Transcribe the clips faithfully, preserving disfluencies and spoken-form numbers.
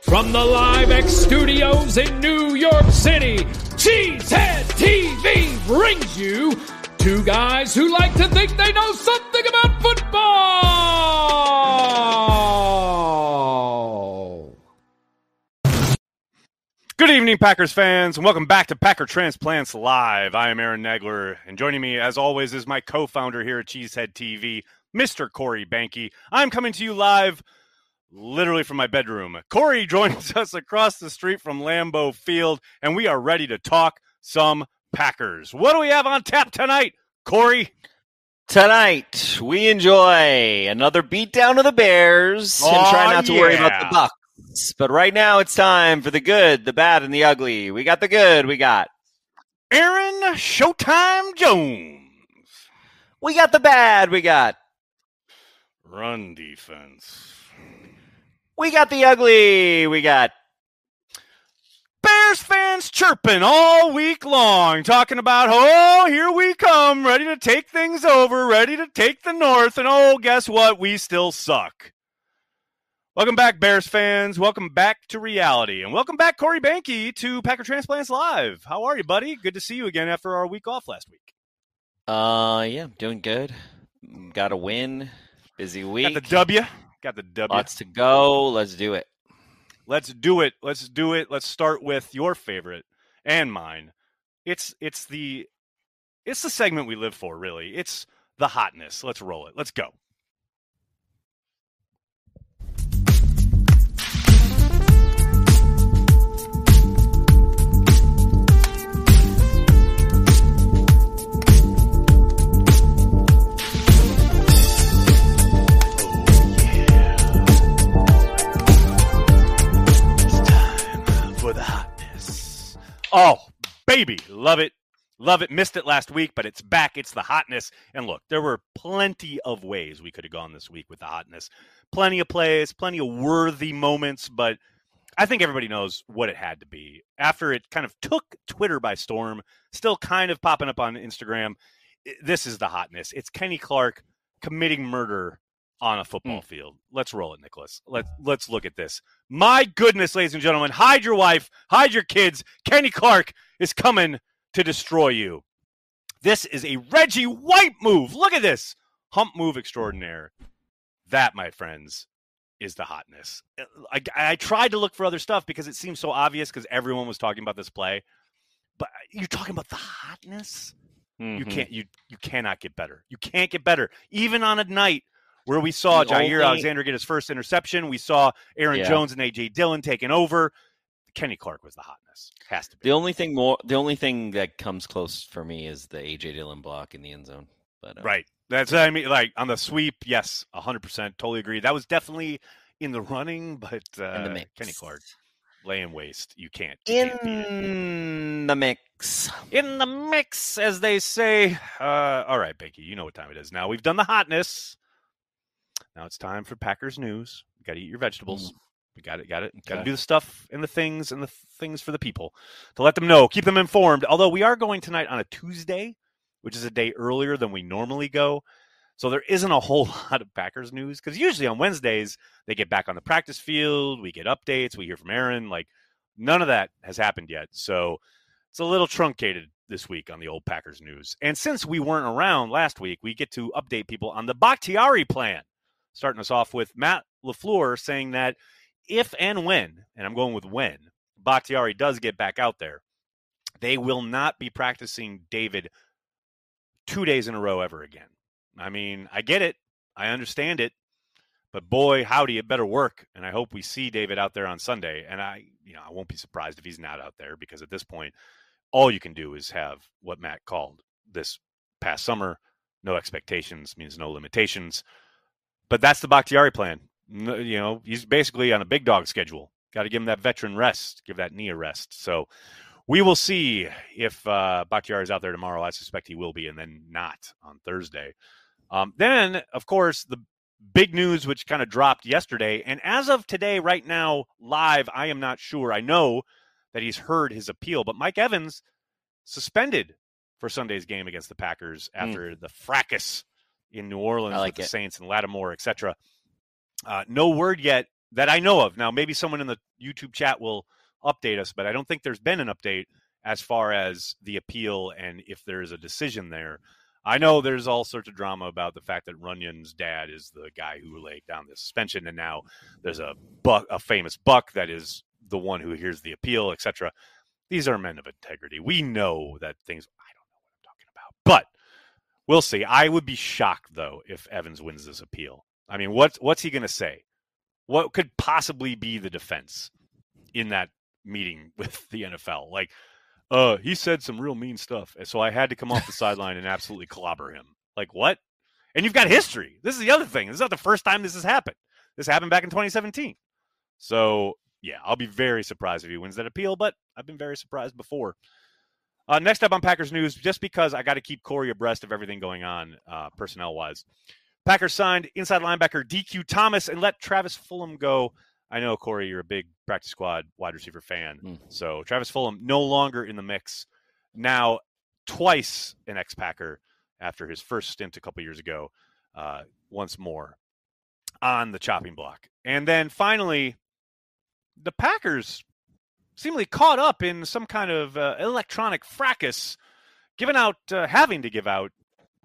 From the LiveX Studios in New York City, Cheesehead T V brings you two guys who like to think they know something about football. Good evening, Packers fans, and welcome back to Packer Transplants Live. I am Aaron Nagler, and joining me, as always, is my co-founder here at Cheesehead T V, Mister Corey Banke. I'm coming to you live literally from my bedroom. Corey joins us across the street from Lambeau Field, and we are ready to talk some Packers. What do we have on tap tonight, Corey? Tonight, we enjoy another beatdown of the Bears oh, and try not to yeah. worry about the Bucks. But right now, it's time for the good, the bad, and the ugly. We got the good. We got Aaron Showtime Jones. We got the bad. We got run defense. We got the ugly. We got Bears fans chirping all week long, talking about, oh, here we come, ready to take things over, ready to take the North, and oh, guess what? We still suck. Welcome back, Bears fans. Welcome back to reality. And welcome back, Corey Banke, to Packer Transplants Live. How are you, buddy? Good to see you again after our week off last week. Uh, yeah, I'm doing good. Got a win. Busy week. Got the W. Got the W. Lots to go. Let's do it. Let's do it. Let's do it. Let's start with your favorite and mine. It's it's the it's the segment we live for, really. It's the hotness. Let's roll it. Let's go. Oh, baby. Love it. Love it. Missed it last week, but it's back. It's the hotness. And look, there were plenty of ways we could have gone this week with the hotness. Plenty of plays, plenty of worthy moments, but I think everybody knows what it had to be. After it kind of took Twitter by storm, still kind of popping up on Instagram, this is the hotness. It's Kenny Clark committing murder on a football mm. field. Let's roll it, Nicholas. Let's, let's look at this. My goodness, ladies and gentlemen, hide your wife, hide your kids. Kenny Clark is coming to destroy you. This is a Reggie White move. Look at this. Hump move extraordinaire. That, my friends, is the hotness. I, I tried to look for other stuff because it seems so obvious because everyone was talking about this play. But you're talking about the hotness? Mm-hmm. You can't, you, you cannot get better. You can't get better. Even on a night where we saw Jair Alexander get his first interception. We saw Aaron yeah. Jones and A J Dillon taking over. Kenny Clark was the hotness. Has to be. The only thing more, the only thing that comes close for me is the A J Dillon block in the end zone. But uh, right. That's what I mean. Like on the sweep, yes, one hundred percent. Totally agree. That was definitely in the running, but uh, the Kenny Clark laying waste. You can't. You in can't the mix. In the mix, as they say. Uh, all right, Banke, you know what time it is now. We've done the hotness. Now it's time for Packers news. You got to eat your vegetables. Mm. We got it. Got it. Okay. Got to do the stuff and the things and the things for the people to let them know. Keep them informed. Although we are going tonight on a Tuesday, which is a day earlier than we normally go. So there isn't a whole lot of Packers news because usually on Wednesdays they get back on the practice field. We get updates. We hear from Aaron. Like none of that has happened yet. So it's a little truncated this week on the old Packers news. And since we weren't around last week, we get to update people on the Bakhtiari plan. Starting us off with Matt LaFleur saying that if and when, and I'm going with when, Bakhtiari does get back out there, they will not be practicing David two days in a row ever again. I mean, I get it. I understand it. But boy, howdy, it better work. And I hope we see David out there on Sunday. And I, you know, I won't be surprised if he's not out there because at this point, all you can do is have what Matt called this past summer. No expectations means no limitations. But that's the Bakhtiari plan. You know, he's basically on a big dog schedule. Got to give him that veteran rest, give that knee a rest. So we will see if uh, Bakhtiari is out there tomorrow. I suspect he will be, and then not on Thursday. Um, then, of course, the big news, which kind of dropped yesterday. And as of today, right now, live, I am not sure. I know that he's heard his appeal, but Mike Evans suspended for Sunday's game against the Packers after mm. the fracas in New Orleans like with the it. Saints and Lattimore, et cetera. Uh, no word yet that I know of. Now, maybe someone in the YouTube chat will update us, but I don't think there's been an update as far as the appeal and if there is a decision there. I know there's all sorts of drama about the fact that Runyon's dad is the guy who laid down the suspension, and now there's a buck, a famous buck that is the one who hears the appeal, et cetera. These are men of integrity. We know that things – I don't know what I'm talking about. But we'll see. I would be shocked, though, if Evans wins this appeal. I mean, what's, what's he going to say? What could possibly be the defense in that meeting with the N F L? Like – Uh, he said some real mean stuff, so I had to come off the sideline and absolutely clobber him. Like, what? And you've got history. This is the other thing. This is not the first time this has happened. This happened back in twenty seventeen. So, yeah, I'll be very surprised if he wins that appeal, but I've been very surprised before. Uh, next up on Packers News, just because I got to keep Corey abreast of everything going on uh, personnel-wise. Packers signed inside linebacker D Q Thomas and let Travis Fulham go. I know, Corey, you're a big practice squad wide receiver fan. Mm. So Travis Fulham no longer in the mix. Now, twice an ex-Packer after his first stint a couple years ago, uh, once more on the chopping block. And then finally, the Packers seemingly caught up in some kind of uh, electronic fracas, giving out, uh, having to give out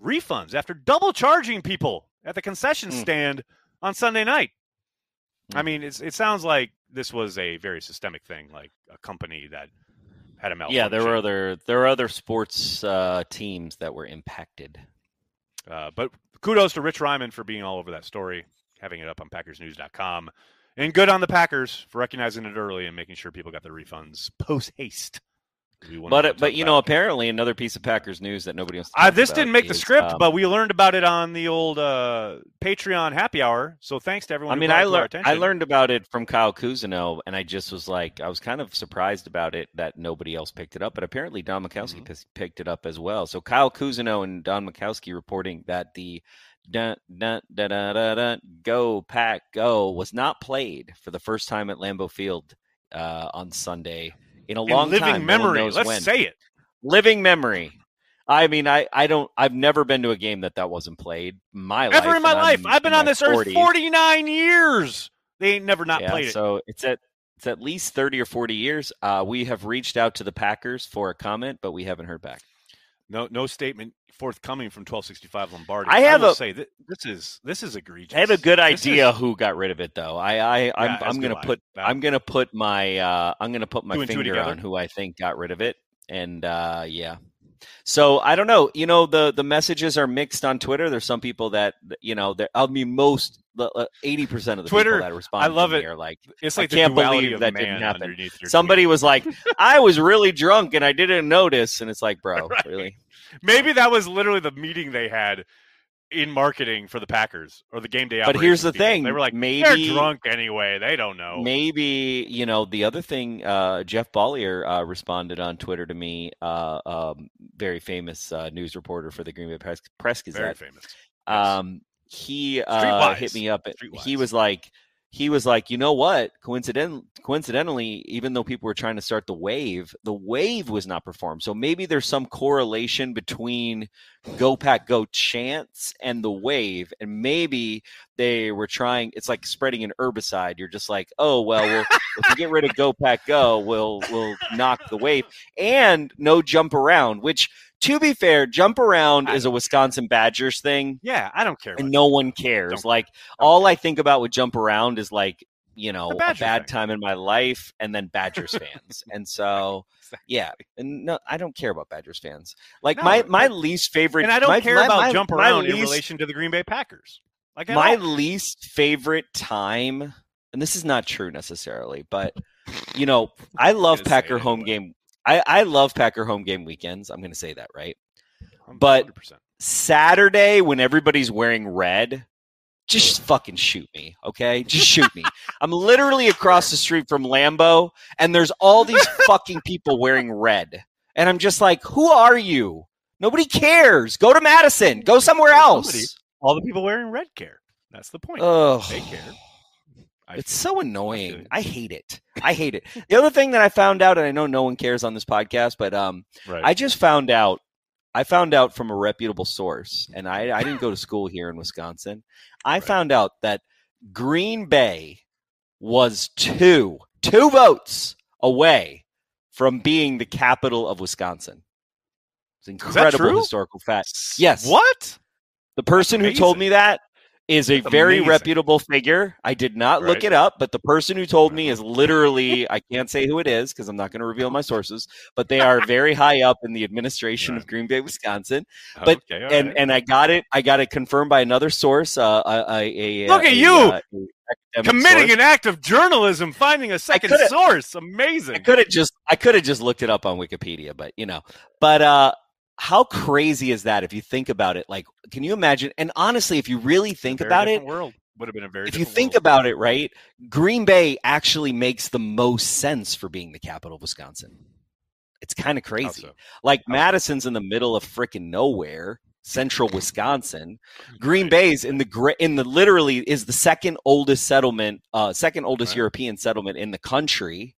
refunds after double charging people at the concession mm. stand on Sunday night. I mean, it's, it sounds like this was a very systemic thing, like a company that had a malfunction. Yeah, there were other there were other sports uh, teams that were impacted. Uh, but kudos to Rich Ryman for being all over that story, having it up on Packers News dot com. And good on the Packers for recognizing it early and making sure people got their refunds post-haste. But, but you know, apparently another piece of Packers news that nobody else. Uh, this didn't make the script, um, but we learned about it on the old uh, Patreon happy hour. So thanks to everyone. I mean, I learned I learned about it from Kyle Cousineau, and I just was like, I was kind of surprised about it that nobody else picked it up. But apparently Don Majkowski mm-hmm. picked it up as well. So Kyle Cousineau and Don Majkowski reporting that the dun, dun, dun, dun, dun, dun, Go Pack Go was not played for the first time at Lambeau Field uh, on Sunday. In a long in living time, memory. No Let's when. say it. Living memory. I mean, I, I don't. I've never been to a game that that wasn't played. My ever life, ever in my life. I'm, I've been on this forties. Earth forty-nine years. They ain't never not yeah, played it. So it's at it's at least thirty or forty years. Uh, we have reached out to the Packers for a comment, but we haven't heard back. No, no statement forthcoming from twelve sixty-five Lombardi. I have I will a, say that this is this is egregious. I have a good idea is, who got rid of it though. I, I I'm, yeah, I'm gonna put that. I'm gonna put my uh, I'm gonna put my two finger on who I think got rid of it. And uh, yeah, so I don't know. You know, the the messages are mixed on Twitter. There's some people that you know. I mean, most eighty percent of the Twitter, people that respond. I love to it. Are like, it's like I can't believe that didn't happen. Somebody tweet. was like, I was really drunk and I didn't notice. And it's like, bro, right. really? Maybe that was literally the meeting they had in marketing for the Packers or the game day. But here's the people. thing. They were like, maybe they're drunk anyway. They don't know. Maybe, you know, the other thing, uh, Jeff Bollier uh, responded on Twitter to me, uh, um, very famous uh, news reporter for the Green Bay Press, Press Gazette. Very famous. Yes. Um, he uh, hit me up. Streetwise. He was like, he was like, you know what? Coincident- coincidentally, even though people were trying to start the wave, the wave was not performed. So maybe there's some correlation between Go Pack Go chants and the wave. And maybe they were trying, it's like spreading an herbicide. You're just like, oh, well, we'll if we get rid of Go Pack Go, we'll, we'll knock the wave. And no jump around, which to be fair, jump around is a Wisconsin Badgers thing. Yeah, I don't care. And no one cares. Don't, like, don't all care. I think about with jump around is like, you know, a bad thing. time in my life and then Badgers fans. And so, exactly. yeah, and no, I don't care about Badgers fans. Like no, my, my least favorite. And I don't my, care my, about my, jump around least, in relation to the Green Bay Packers. Like My all. least favorite time. And this is not true necessarily, but, you know, I love Packer home anyway. game. I, I love Packer home game weekends. I'm going to say that, right? But one hundred percent Saturday when everybody's wearing red, just fucking shoot me, okay? Just shoot me. I'm literally across the street from Lambeau, and there's all these fucking people wearing red. And I'm just like, who are you? Nobody cares. Go to Madison. Go somewhere else. Somebody, all the people wearing red care. That's the point. Ugh. They care. I it's so annoying. I hate it. I hate it. The other thing that I found out, and I know no one cares on this podcast, but um, right. I just found out, I found out from a reputable source, and I, I didn't go to school here in Wisconsin. I right. found out that Green Bay was two, two votes away from being the capital of Wisconsin. It's incredible historical fact. Yes. What? The person who told me that is a very reputable figure. I did not look it up, but the person who told me is literally, I can't say who it is because I'm not going to reveal my sources, but they are very high up in the administration of Green Bay, Wisconsin. But okay, and, right. and I got it. I got it confirmed by another source. Uh, a, a, look a, at you a, a committing source. An act of journalism, finding a second source. Amazing. I could have just I could have just looked it up on Wikipedia, but you know, but uh, how crazy is that if you think about it? Like, can you imagine? And honestly, if you really think about it, world would have been a very. If you think world. about it, right, Green Bay actually makes the most sense for being the capital of Wisconsin. It's kind of crazy. So? Like How Madison's so? in the middle of freaking nowhere, central Wisconsin. Green Bay's in the in the literally is the second oldest settlement, uh, second oldest right. European settlement in the country.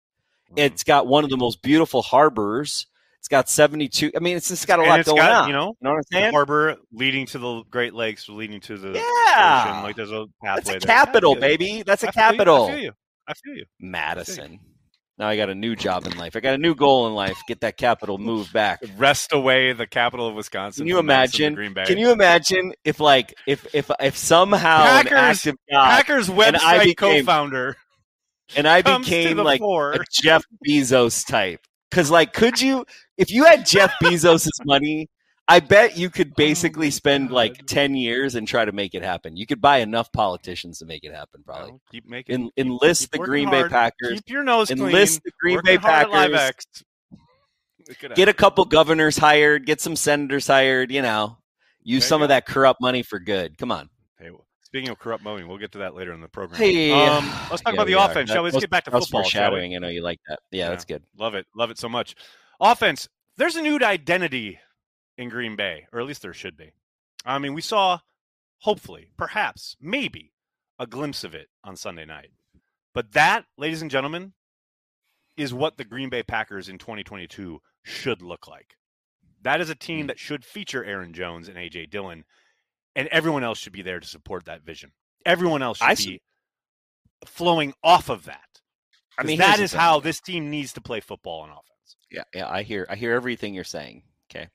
Mm. It's got one of the most beautiful harbors. It's got seventy-two. I mean, it's just got a lot going got, on. You know, you know what I'm saying? The harbor leading to the Great Lakes, leading to the yeah. ocean. Like there's a pathway. That's a capital, there. baby. That's a I capital. Feel you. I feel you. Madison. I feel you. Now I got a new job in life. I got a new goal in life. Get that capital moved back. Wrest away the capital of Wisconsin. Can you imagine? Green Bay. Can you imagine if like if if if somehow Packers, an active guy, Packers website became, co-founder, and I became like floor. a Jeff Bezos type. Because, like, could you, if you had Jeff Bezos' money, I bet you could basically spend, like, ten years and try to make it happen. You could buy enough politicians to make it happen, probably. Well, keep making, en- enlist keep, keep the Green hard, Bay Packers. Keep your nose enlist clean. Enlist the Green Bay Packers. Get a couple governors hired. Get some senators hired, you know. Use there some of that corrupt money for good. Come on. Hey, speaking of corrupt money, we'll get to that later in the program. Hey, um, let's talk yeah, about the offense, shall we? Let's get back to football. Foreshadowing, I know you like that. Yeah, yeah, that's good. Love it. Love it so much. Offense, there's a new identity in Green Bay, or at least there should be. I mean, we saw, hopefully, perhaps, maybe, a glimpse of it on Sunday night. But that, ladies and gentlemen, is what the Green Bay Packers in twenty twenty-two should look like. That is a team that should feature Aaron Jones and A J Dillon. And everyone else should be there to support that vision. Everyone else should I be see. flowing off of that. I mean, that is how this team needs to play football on offense. Yeah, yeah, I hear, I hear everything you're saying. Okay,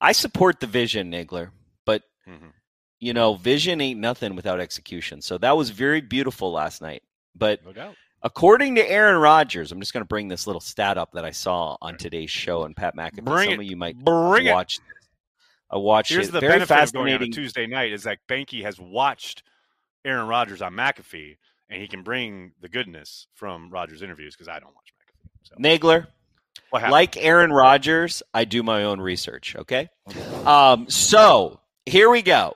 I support the vision, Nagler, but mm-hmm. you know, vision ain't nothing without execution. So that was very beautiful last night. But no doubt. According to Aaron Rodgers, I'm just going to bring this little stat up that I saw on today's show. And Pat McAfee, bring some it. of you might bring watch it. this. I watched Here's it. the Very benefit of going on a Tuesday night is that Banke has watched Aaron Rodgers on McAfee, and he can bring the goodness from Rodgers' interviews because I don't watch McAfee. So. Nagler, like Aaron Rodgers, I do my own research, okay? Um, so here we go.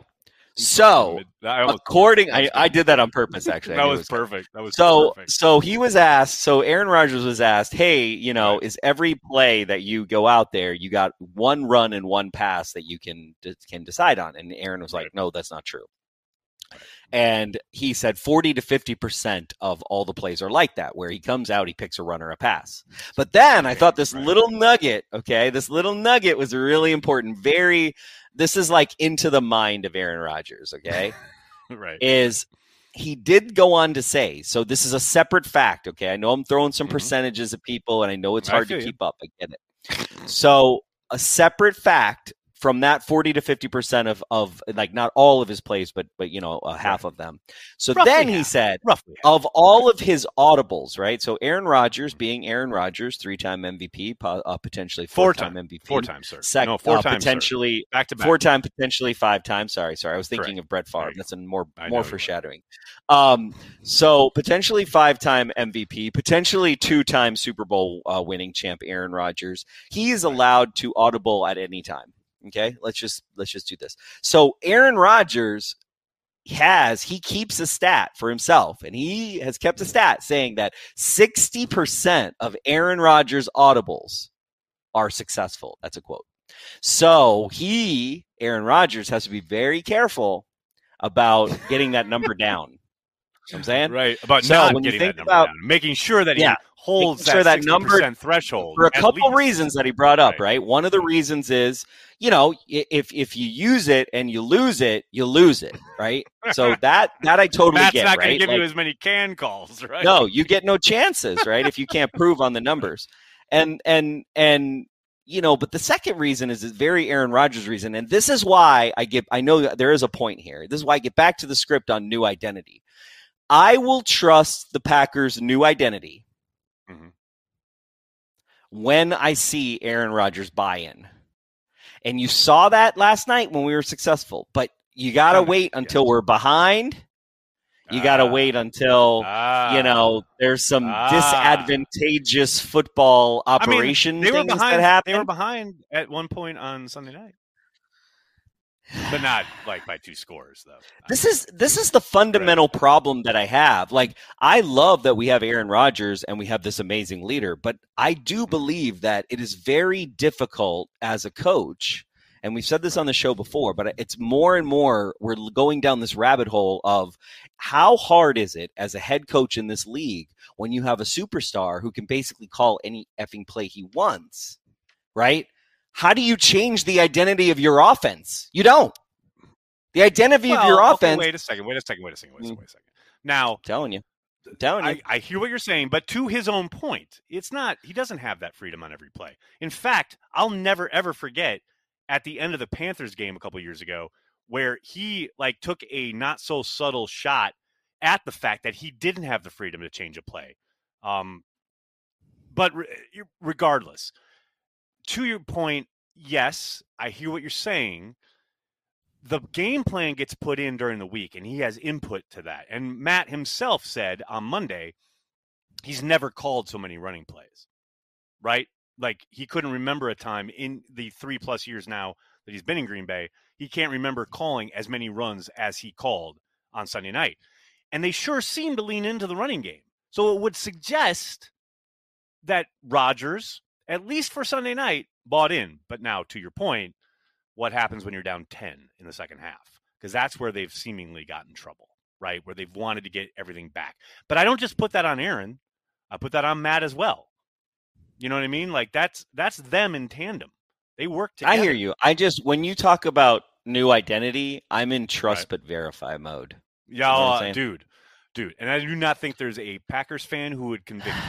So I according – I, I did that on purpose, actually. that was, was perfect. That was so, perfect. So he was asked – so Aaron Rodgers was asked, hey, you know, right. is every play that you go out there, you got one run and one pass that you can can decide on? And Aaron was like, right. no, that's not true. Right. And he said forty to fifty percent of all the plays are like that, where he comes out, he picks a run or a pass. But then I thought this right. little nugget, okay, this little nugget was really important, very – this is like into the mind of Aaron Rodgers, okay? right. Is he did go on to say, so this is a separate fact, okay? I know I'm throwing some mm-hmm. percentages at people, and I know it's I hard to you. keep up. I get it. So a separate fact from that forty to fifty percent of, of like, not all of his plays, but, but you know, uh, half right. of them. So roughly then half. he said, roughly of half. all of his audibles, right? So Aaron Rodgers being Aaron Rodgers, three-time M V P, uh, potentially four-time four M V P. Four-time, sir. Sec- no, four-time, uh, potentially, back to back. Four-time, potentially five-time. Sorry, sorry. I was thinking Correct. of Brett Favre. That's a more, more foreshadowing. Right. Um, so potentially five-time M V P, potentially two-time Super Bowl uh, winning champ Aaron Rodgers. He is allowed to audible at any time. Okay, let's just let's just do this. So Aaron Rodgers has he keeps a stat for himself, and he has kept a stat saying that sixty percent of Aaron Rodgers' audibles are successful. That's a quote. So he, Aaron Rodgers, has to be very careful about getting that number down. You know what I'm saying? Right. About so not getting that number about, down. Making sure that yeah, he holds that, sure that number threshold. For a couple least. reasons that he brought up, right. right? One of the reasons is, you know, if if you use it and you lose it, you lose it, right? So that that I totally Matt's get, right? Matt's not going to give like, you as many can calls, right? No, you get no chances, right, if you can't prove on the numbers. And, and, and, you know, but the second reason is a very Aaron Rodgers reason. And this is why I get, I know that there is a point here. This is why I get back to the script on new identity. I will trust the Packers' new identity mm-hmm. when I see Aaron Rodgers buy-in. And you saw that last night when we were successful, but you got to wait until yes. we're behind. You got to ah, wait until, ah, you know, there's some ah, disadvantageous football operation I mean, they things were behind, that happen. They were behind at one point on Sunday night. But not like by two scores, though. This is this is the fundamental right. problem that I have. Like, I love that we have Aaron Rodgers and we have this amazing leader. But I do believe that it is very difficult as a coach. And we've said this on the show before, but it's more and more we're going down this rabbit hole of how hard is it as a head coach in this league when you have a superstar who can basically call any effing play he wants, right? How do you change the identity of your offense? You don't. The identity well, of your okay, offense. Wait a second. Wait a second. Wait a second. Wait a second. Wait a second. Now, I'm telling you. I'm telling you. I, I hear what you're saying, but to his own point, it's not. He doesn't have that freedom on every play. In fact, I'll never, ever forget at the end of the Panthers game a couple years ago, where he like took a not so subtle shot at the fact that he didn't have the freedom to change a play. Um, but re- regardless, to your point, yes, I hear what you're saying. The game plan gets put in during the week, and he has input to that. And Matt himself said on Monday, he's never called so many running plays, right? Like, he couldn't remember a time in the three plus years now that he's been in Green Bay. He can't remember calling as many runs as he called on Sunday night. And they sure seem to lean into the running game. So it would suggest that Rodgers, at least for Sunday night, bought in. But now, to your point, what happens when you're down ten in the second half? Because that's where they've seemingly gotten trouble, right? Where they've wanted to get everything back. But I don't just put that on Aaron. I put that on Matt as well. You know what I mean? Like, that's that's them in tandem. They work together. I hear you. I just, when you talk about new identity, I'm in trust right. but verify mode. Yeah, you know dude. Dude. And I do not think there's a Packers fan who would convict you.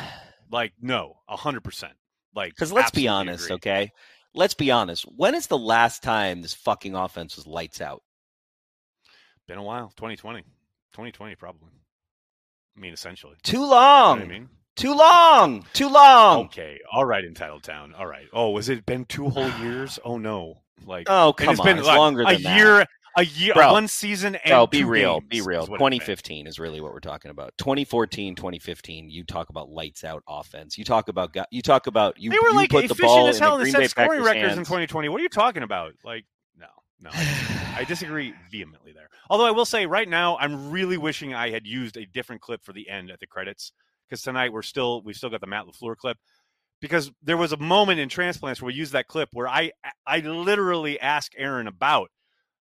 Like, no, one hundred percent. Like, because let's be honest, agree. okay? Let's be honest. When is the last time this fucking offense was lights out? Been a while. twenty twenty. twenty twenty, probably. I mean, essentially. Too long. You know what I mean? Too long. Too long. Okay. All right, Entitled Town. All right. Oh, has it been two whole years? Oh, no. Like, oh, come it's on. Been it's like longer than a that. Year, a year, bro, one season and bro, be two real. Games be real. twenty fifteen is really what we're talking about. twenty fourteen, twenty fifteen, you talk about lights out offense. You talk about – you talk about – you They were, you like, put efficient the as hell in the set scoring records hands. In twenty twenty. What are you talking about? Like, no. No. I, I disagree vehemently there. Although I will say right now I'm really wishing I had used a different clip for the end at the credits. Because tonight we're still we've still got the Matt LaFleur clip, because there was a moment in Transplants where we used that clip where I I literally asked Aaron about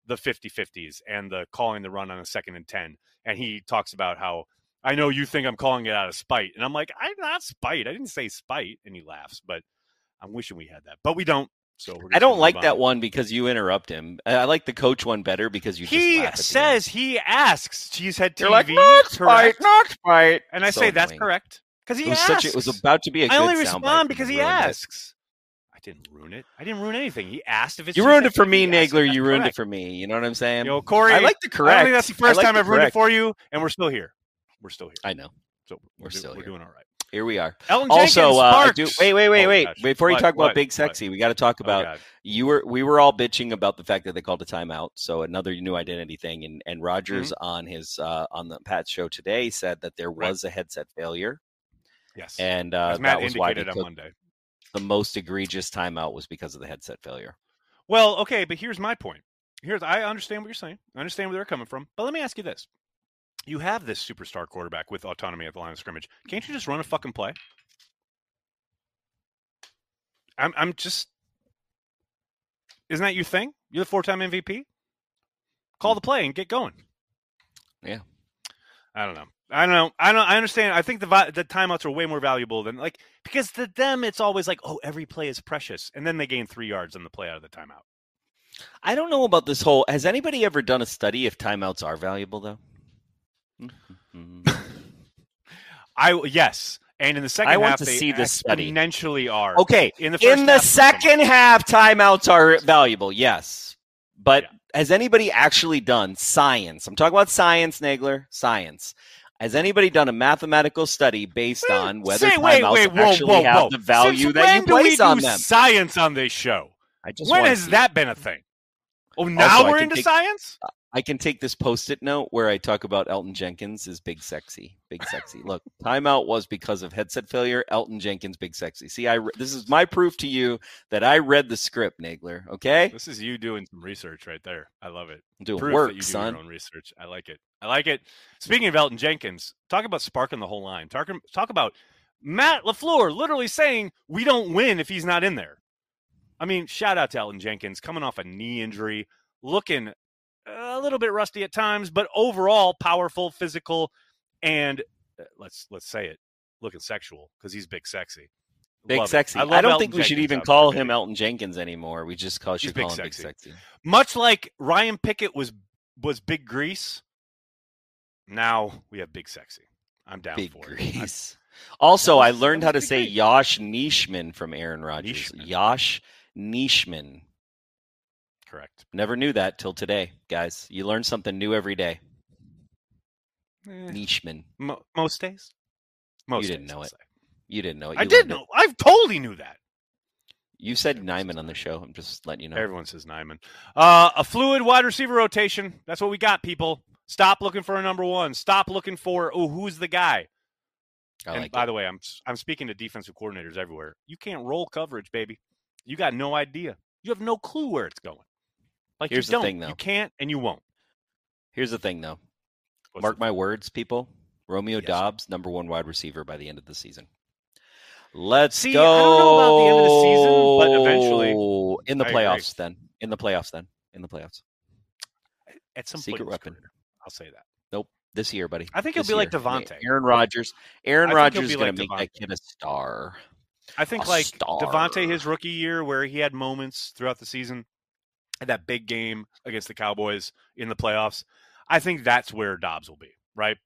the fifty-fifties and the calling the run on a second and ten, and he talks about how I know you think I'm calling it out of spite, and I'm like, I'm not spite, I didn't say spite, and he laughs, but I'm wishing we had that, but we don't. So we're I don't like on. that one because you interrupt him. I like the coach one better because you. He just says he asks Cheesehead T V. You're like, not spite, not spite, and I so say annoying. That's correct because he it was asks. Such a, it was about to be. A I good only respond because he asks. It. I didn't ruin it. I didn't ruin anything. He asked if it's. You ruined it for me, Nagler. You ruined correct. It for me. You know what I'm saying? Yo, Corey, I like the correct. I think that's the first like time I've correct. Ruined it for you, and we're still here. We're still here. I know. So we're, we're still do, here. We're doing all right. Here we are. Elgton also, Jenkins, uh, I do, wait, wait, wait, wait. Oh, Before you what, talk about what, Big Sexy, what? We got to talk about oh, you were we were all bitching about the fact that they called a timeout. So another new identity thing. And and Rodgers mm-hmm. on his uh, on the Pat's show today said that there was right. a headset failure. Yes, and uh, As Matt that was why they on Monday. The most egregious timeout was because of the headset failure. Well, okay, but here's my point. Here's I understand what you're saying. I understand where they're coming from. But let me ask you this. You have this superstar quarterback with autonomy at the line of scrimmage. Can't you just run a fucking play? I'm I'm just... Isn't that your thing? You're the four-time M V P? Call the play and get going. Yeah. I don't know. I don't know. I don't. I understand. I think the the timeouts are way more valuable than like because to them it's always like, oh, every play is precious, and then they gain three yards on the play out of the timeout. I don't know about this whole. Has anybody ever done a study if timeouts are valuable though? Mm-hmm. I yes, and in the second I half, want to they see this exponentially study. Are okay in the first in the half, second half. Timeouts are valuable, yes, but yeah. Has anybody actually done science? I'm talking about science, Nagler. Science. Has anybody done a mathematical study based wait, on whether say, timeouts wait, wait, whoa, actually whoa, whoa. have the value Since that you place on them? When do we do science on this show? I just when has to. That been a thing? Oh, now also, we're into take, science? I can take this post-it note where I talk about Elgton Jenkins is big sexy. Big sexy. Look, timeout was because of headset failure. Elgton Jenkins, big sexy. See, I re- this is my proof to you that I read the script, Nagler, okay? This is you doing some research right there. I love it. Doing proof work, that you do son. Your own research. I like it. I like it. Speaking of Elgton Jenkins, talk about sparking the whole line. Talk, talk about Matt LaFleur literally saying we don't win if he's not in there. I mean, shout out to Elgton Jenkins coming off a knee injury, looking a little bit rusty at times, but overall powerful, physical, and let's let's say it, looking sexual because he's big sexy. Big love sexy. I, I don't Elgton think we Jenkins should even call him Elgton Jenkins anymore. We just call, should big call him sexy. Big sexy. Much like Ryan Pickett was was big grease, now we have big sexy. I'm down big for grease. It. I, also, I learned how to say great. Yosh Nijman from Aaron Rodgers. Nijman. Yosh Nijman. Correct. Never knew that till today, guys. You learn something new every day. Eh. Nijman. Mo- most days? Most you didn't days, know I'll it. Say. You didn't know it. You I did know. It. I've totally knew that. You said Nijman on the show. I'm just letting you know. Everyone says Nijman. Uh, a fluid wide receiver rotation. That's what we got, people. Stop looking for a number one. Stop looking for, oh, who's the guy? I and like by it. The way, I'm I'm speaking to defensive coordinators everywhere. You can't roll coverage, baby. You got no idea. You have no clue where it's going. Like Here's you don't. The thing, though. You can't and you won't. Here's the thing, though. What's Mark my words, people. Romeo yes. Doubs, number one wide receiver by the end of the season. Let's See, go. I don't know about the end of the season, but eventually. In the I playoffs, agree. then. In the playoffs, then. In the playoffs. At some Secret point. Secret weapon. Career, I'll say that. Nope. This year, buddy. I think this it'll be year. Like Davante. Aaron Rodgers. Aaron Rodgers is going to make that kid a star. I think a like star. Davante, his rookie year, where he had moments throughout the season. That big game against the Cowboys in the playoffs, I think that's where Dobbs will be, right?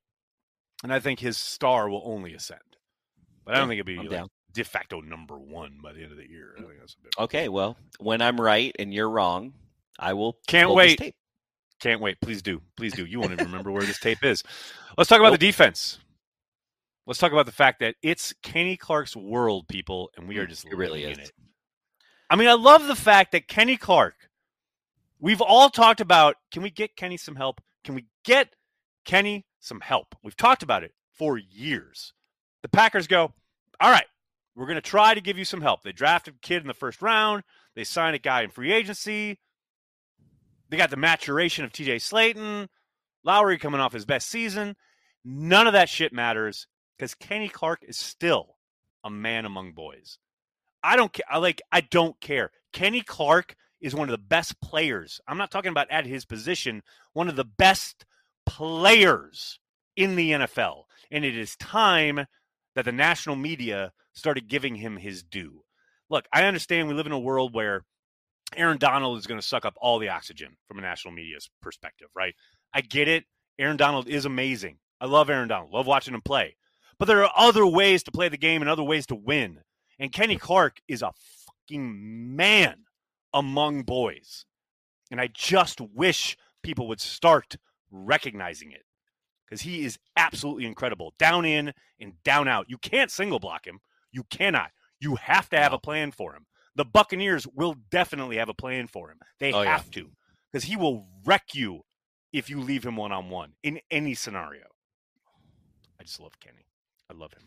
And I think his star will only ascend. But I don't yeah, think it'll be like de facto number one by the end of the year. I think that's a bit okay, cool. Well, when I'm right and you're wrong, I will Can't wait. Tape. Can't wait. Please do. Please do. You won't even remember where this tape is. Let's talk about nope. the defense. Let's talk about the fact that it's Kenny Clark's world, people, and we are just it really is. In it. I mean, I love the fact that Kenny Clark – we've all talked about, can we get Kenny some help? Can we get Kenny some help? We've talked about it for years. The Packers go, all right, we're going to try to give you some help. They drafted a kid in the first round. They signed a guy in free agency. They got the maturation of T J Slayton. Lowry coming off his best season. None of that shit matters because Kenny Clark is still a man among boys. I don't care. I like, I don't care. Kenny Clark is one of the best players. I'm not talking about at his position, one of the best players in the N F L. And it is time that the national media started giving him his due. Look, I understand we live in a world where Aaron Donald is going to suck up all the oxygen from a national media's perspective, right? I get it. Aaron Donald is amazing. I love Aaron Donald. Love watching him play. But there are other ways to play the game and other ways to win. And Kenny Clark is a fucking man among boys. And I just wish people would start recognizing it because he is absolutely incredible. Down in and down out. You can't single block him. You cannot. You have to have a plan for him. The Buccaneers will definitely have a plan for him. They oh, have yeah. to because he will wreck you if you leave him one-on-one in any scenario. I just love Kenny. I love him.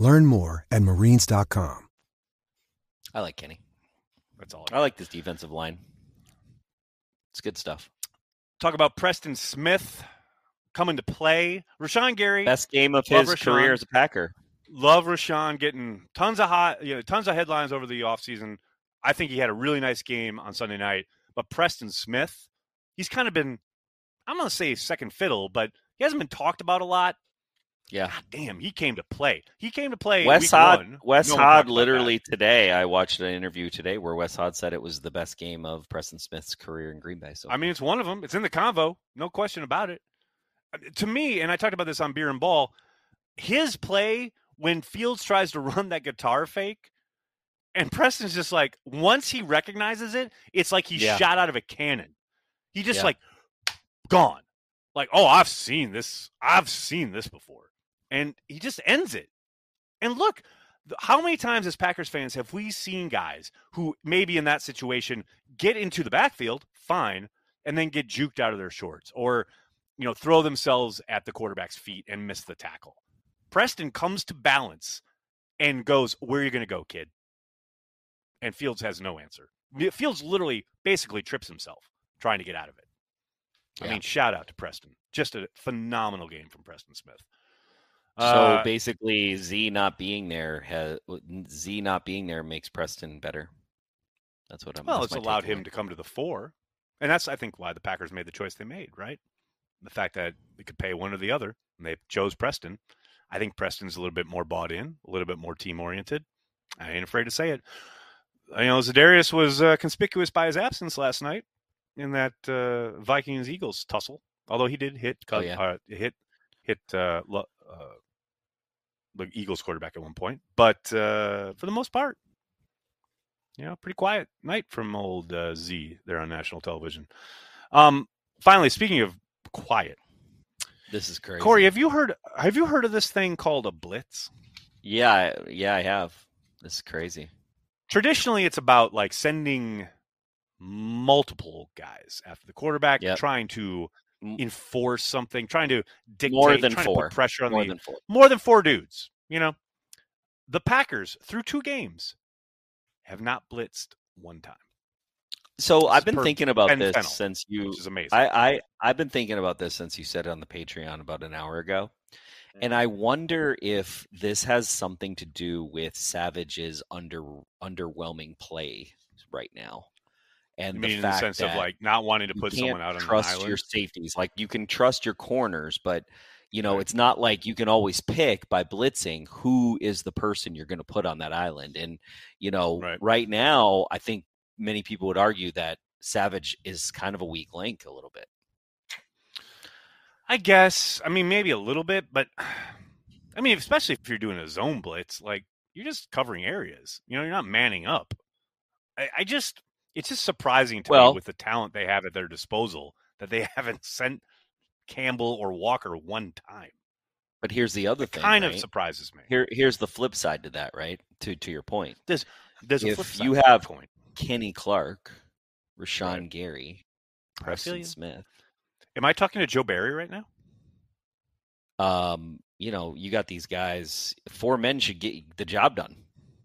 Learn more at marines dot com. I like Kenny. That's all. I, I like this defensive line. It's good stuff. Talk about Preston Smith coming to play. Rashawn Gary, best game of his Rashawn. career as a Packer. Love Rashawn getting tons of hot, you know, tons of headlines over the offseason. I think he had a really nice game on Sunday night. But Preston Smith, he's kind of been, I'm going to say second fiddle, but he hasn't been talked about a lot. Yeah. God damn, he came to play. He came to play. Wes Hod, Wes Hod literally today, I watched an interview today where Wes Hod said it was the best game of Preston Smith's career in Green Bay. So I mean, it's one of them. It's in the convo. No question about it. To me, and I talked about this on Beer and Ball, his play when Fields tries to run that guitar fake, and Preston's just like, once he recognizes it, it's like he's yeah. shot out of a cannon. He just yeah. like, gone. Like, oh, I've seen this. I've seen this before. And he just ends it. And look, how many times as Packers fans have we seen guys who maybe in that situation get into the backfield, fine, and then get juked out of their shorts or, you know, throw themselves at the quarterback's feet and miss the tackle. Preston comes to balance and goes, where are you going to go, kid? And Fields has no answer. Fields literally basically trips himself trying to get out of it. Yeah. I mean, shout out to Preston. Just a phenomenal game from Preston Smith. So basically, Z not being there has Z not being there makes Preston better. That's what I'm. Well, it's allowed him to come to the fore, and that's I think why the Packers made the choice they made. Right, the fact that they could pay one or the other, and they chose Preston. I think Preston's a little bit more bought in, a little bit more team oriented. I ain't afraid to say it. You know, Zedarius was uh, conspicuous by his absence last night in that uh, Vikings Eagles tussle. Although he did hit oh, yeah. uh, hit hit. Uh, lo- uh, the Eagles quarterback at one point, but uh, for the most part, you know, pretty quiet night from old uh, Z there on national television. Um, finally, speaking of quiet, this is crazy. Corey, have you heard? Have you heard of this thing called a blitz? Yeah, yeah, I have. This is crazy. Traditionally, it's about like sending multiple guys after the quarterback, yep. trying to enforce something, trying to dictate, more than trying four. to put pressure on more the than four. more than four dudes. You know, the Packers through two games have not blitzed one time. So this I've been thinking about this fennel, since you. Which is amazing. I, I I've been thinking about this since you said it on the Patreon about an hour ago, and I wonder if this has something to do with Savage's under underwhelming play right now. And you the mean fact in the sense that of like not wanting to put someone out on the island? You can't trust your safeties. Like you can trust your corners, but you know, right. it's not like you can always pick by blitzing who is the person you're going to put on that island. And, you know, right. right now, I think many people would argue that Savage is kind of a weak link a little bit. I guess. I mean, maybe a little bit, but I mean, especially if you're doing a zone blitz, like you're just covering areas. You know, you're not manning up. I, I just, it's just surprising to well, me with the talent they have at their disposal that they haven't sent Campbell or Walker one time. But here's the other it thing. Kind right? of surprises me. Here, here's the flip side to that, right? To to your point, there's there's if a flip side you have point. Kenny Clark, Rashawn right. Gary, Preston Smith. Am I talking to Joe Barry right now? Um, you know, you got these guys. Four men should get the job done,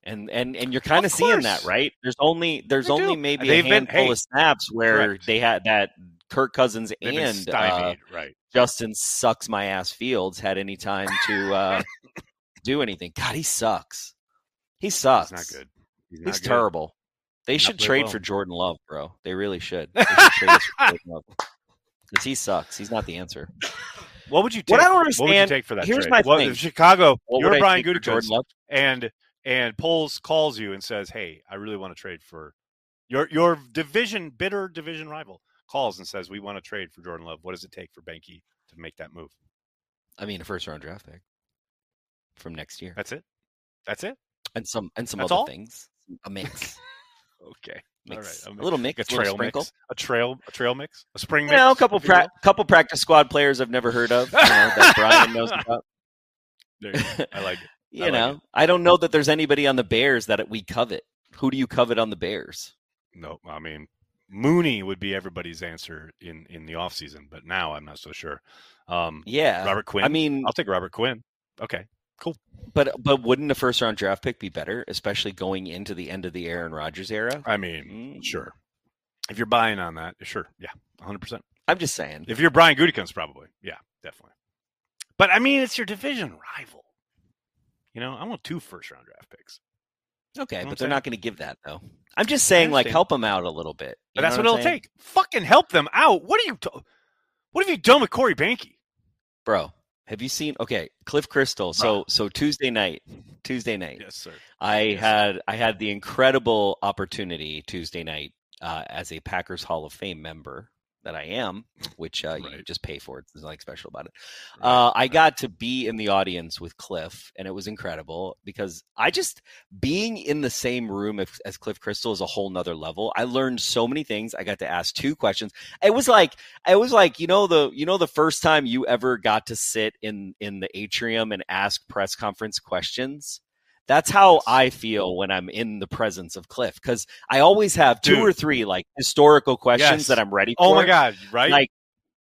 and and and you're kind of seeing that, right? There's only there's they only do. maybe They've a handful been, hey, of snaps where correct. they had that Kirk Cousins They've and uh, right. Justin sucks my ass Fields had any time to uh, do anything. God, he sucks. He sucks. He's not good. He's, He's not terrible. Good. They He's should trade well. for Jordan Love, bro. They really should. They should trade us for Jordan Love. Because he sucks. He's not the answer. What would you take? What I don't understand. What would you take for that Here's trade? my well, thing. Chicago, what you're Brian Gutekunst, and and Poles calls you and says, "Hey, I really want to trade for your your division bitter division rival." Calls and says, "We want to trade for Jordan Love." What does it take for Banke to make that move? I mean, a first round draft pick from next year. That's it. That's it. And some and some That's other all? things. A mix. Okay. Mix. All right, a, a little mix, a, a trail sprinkle. mix, a trail, a trail mix, a spring mix. You know, a couple, pra- couple practice squad players I've never heard of. You know, that Brian knows about. There you go. I like it. you I like know, it. I don't know that there's anybody on the Bears that we covet. Who do you covet on the Bears? No, I mean Mooney would be everybody's answer in in the offseason, but now I'm not so sure. Um, yeah, Robert Quinn. I mean, I'll take Robert Quinn. Okay. Cool. But but wouldn't a first round draft pick be better, especially going into the end of the Aaron Rodgers era? I mean, mm. sure. If you're buying on that, sure. Yeah, one hundred percent. I'm just saying. If you're Brian Gutekunst, probably. Yeah, definitely. But, I mean, it's your division rival. You know, I want two first round draft picks. Okay, you know but they're saying? not going to give that, though. I'm just saying, like, help them out a little bit. But that's what, what it'll saying? take. Fucking help them out. What are you? Do- what have you done with Corey Banke? Bro. Have you seen? Okay, Cliff Christl. So right. so Tuesday night, Tuesday night. Yes, sir. I yes, had sir. I had the incredible opportunity Tuesday night uh, as a Packers Hall of Fame member that I am, which uh, right. you just pay for it. There's nothing special about it. Right. Uh, I right. got to be in the audience with Cliff, and it was incredible because I just being in the same room as, as Cliff Christl is a whole nother level. I learned so many things. I got to ask two questions. It was like it was like you know the you know the first time you ever got to sit in in the atrium and ask press conference questions. That's how I feel when I'm in the presence of Cliff, because I always have two Dude. or three like historical questions yes. that I'm ready for. Oh, my God. Right. Like,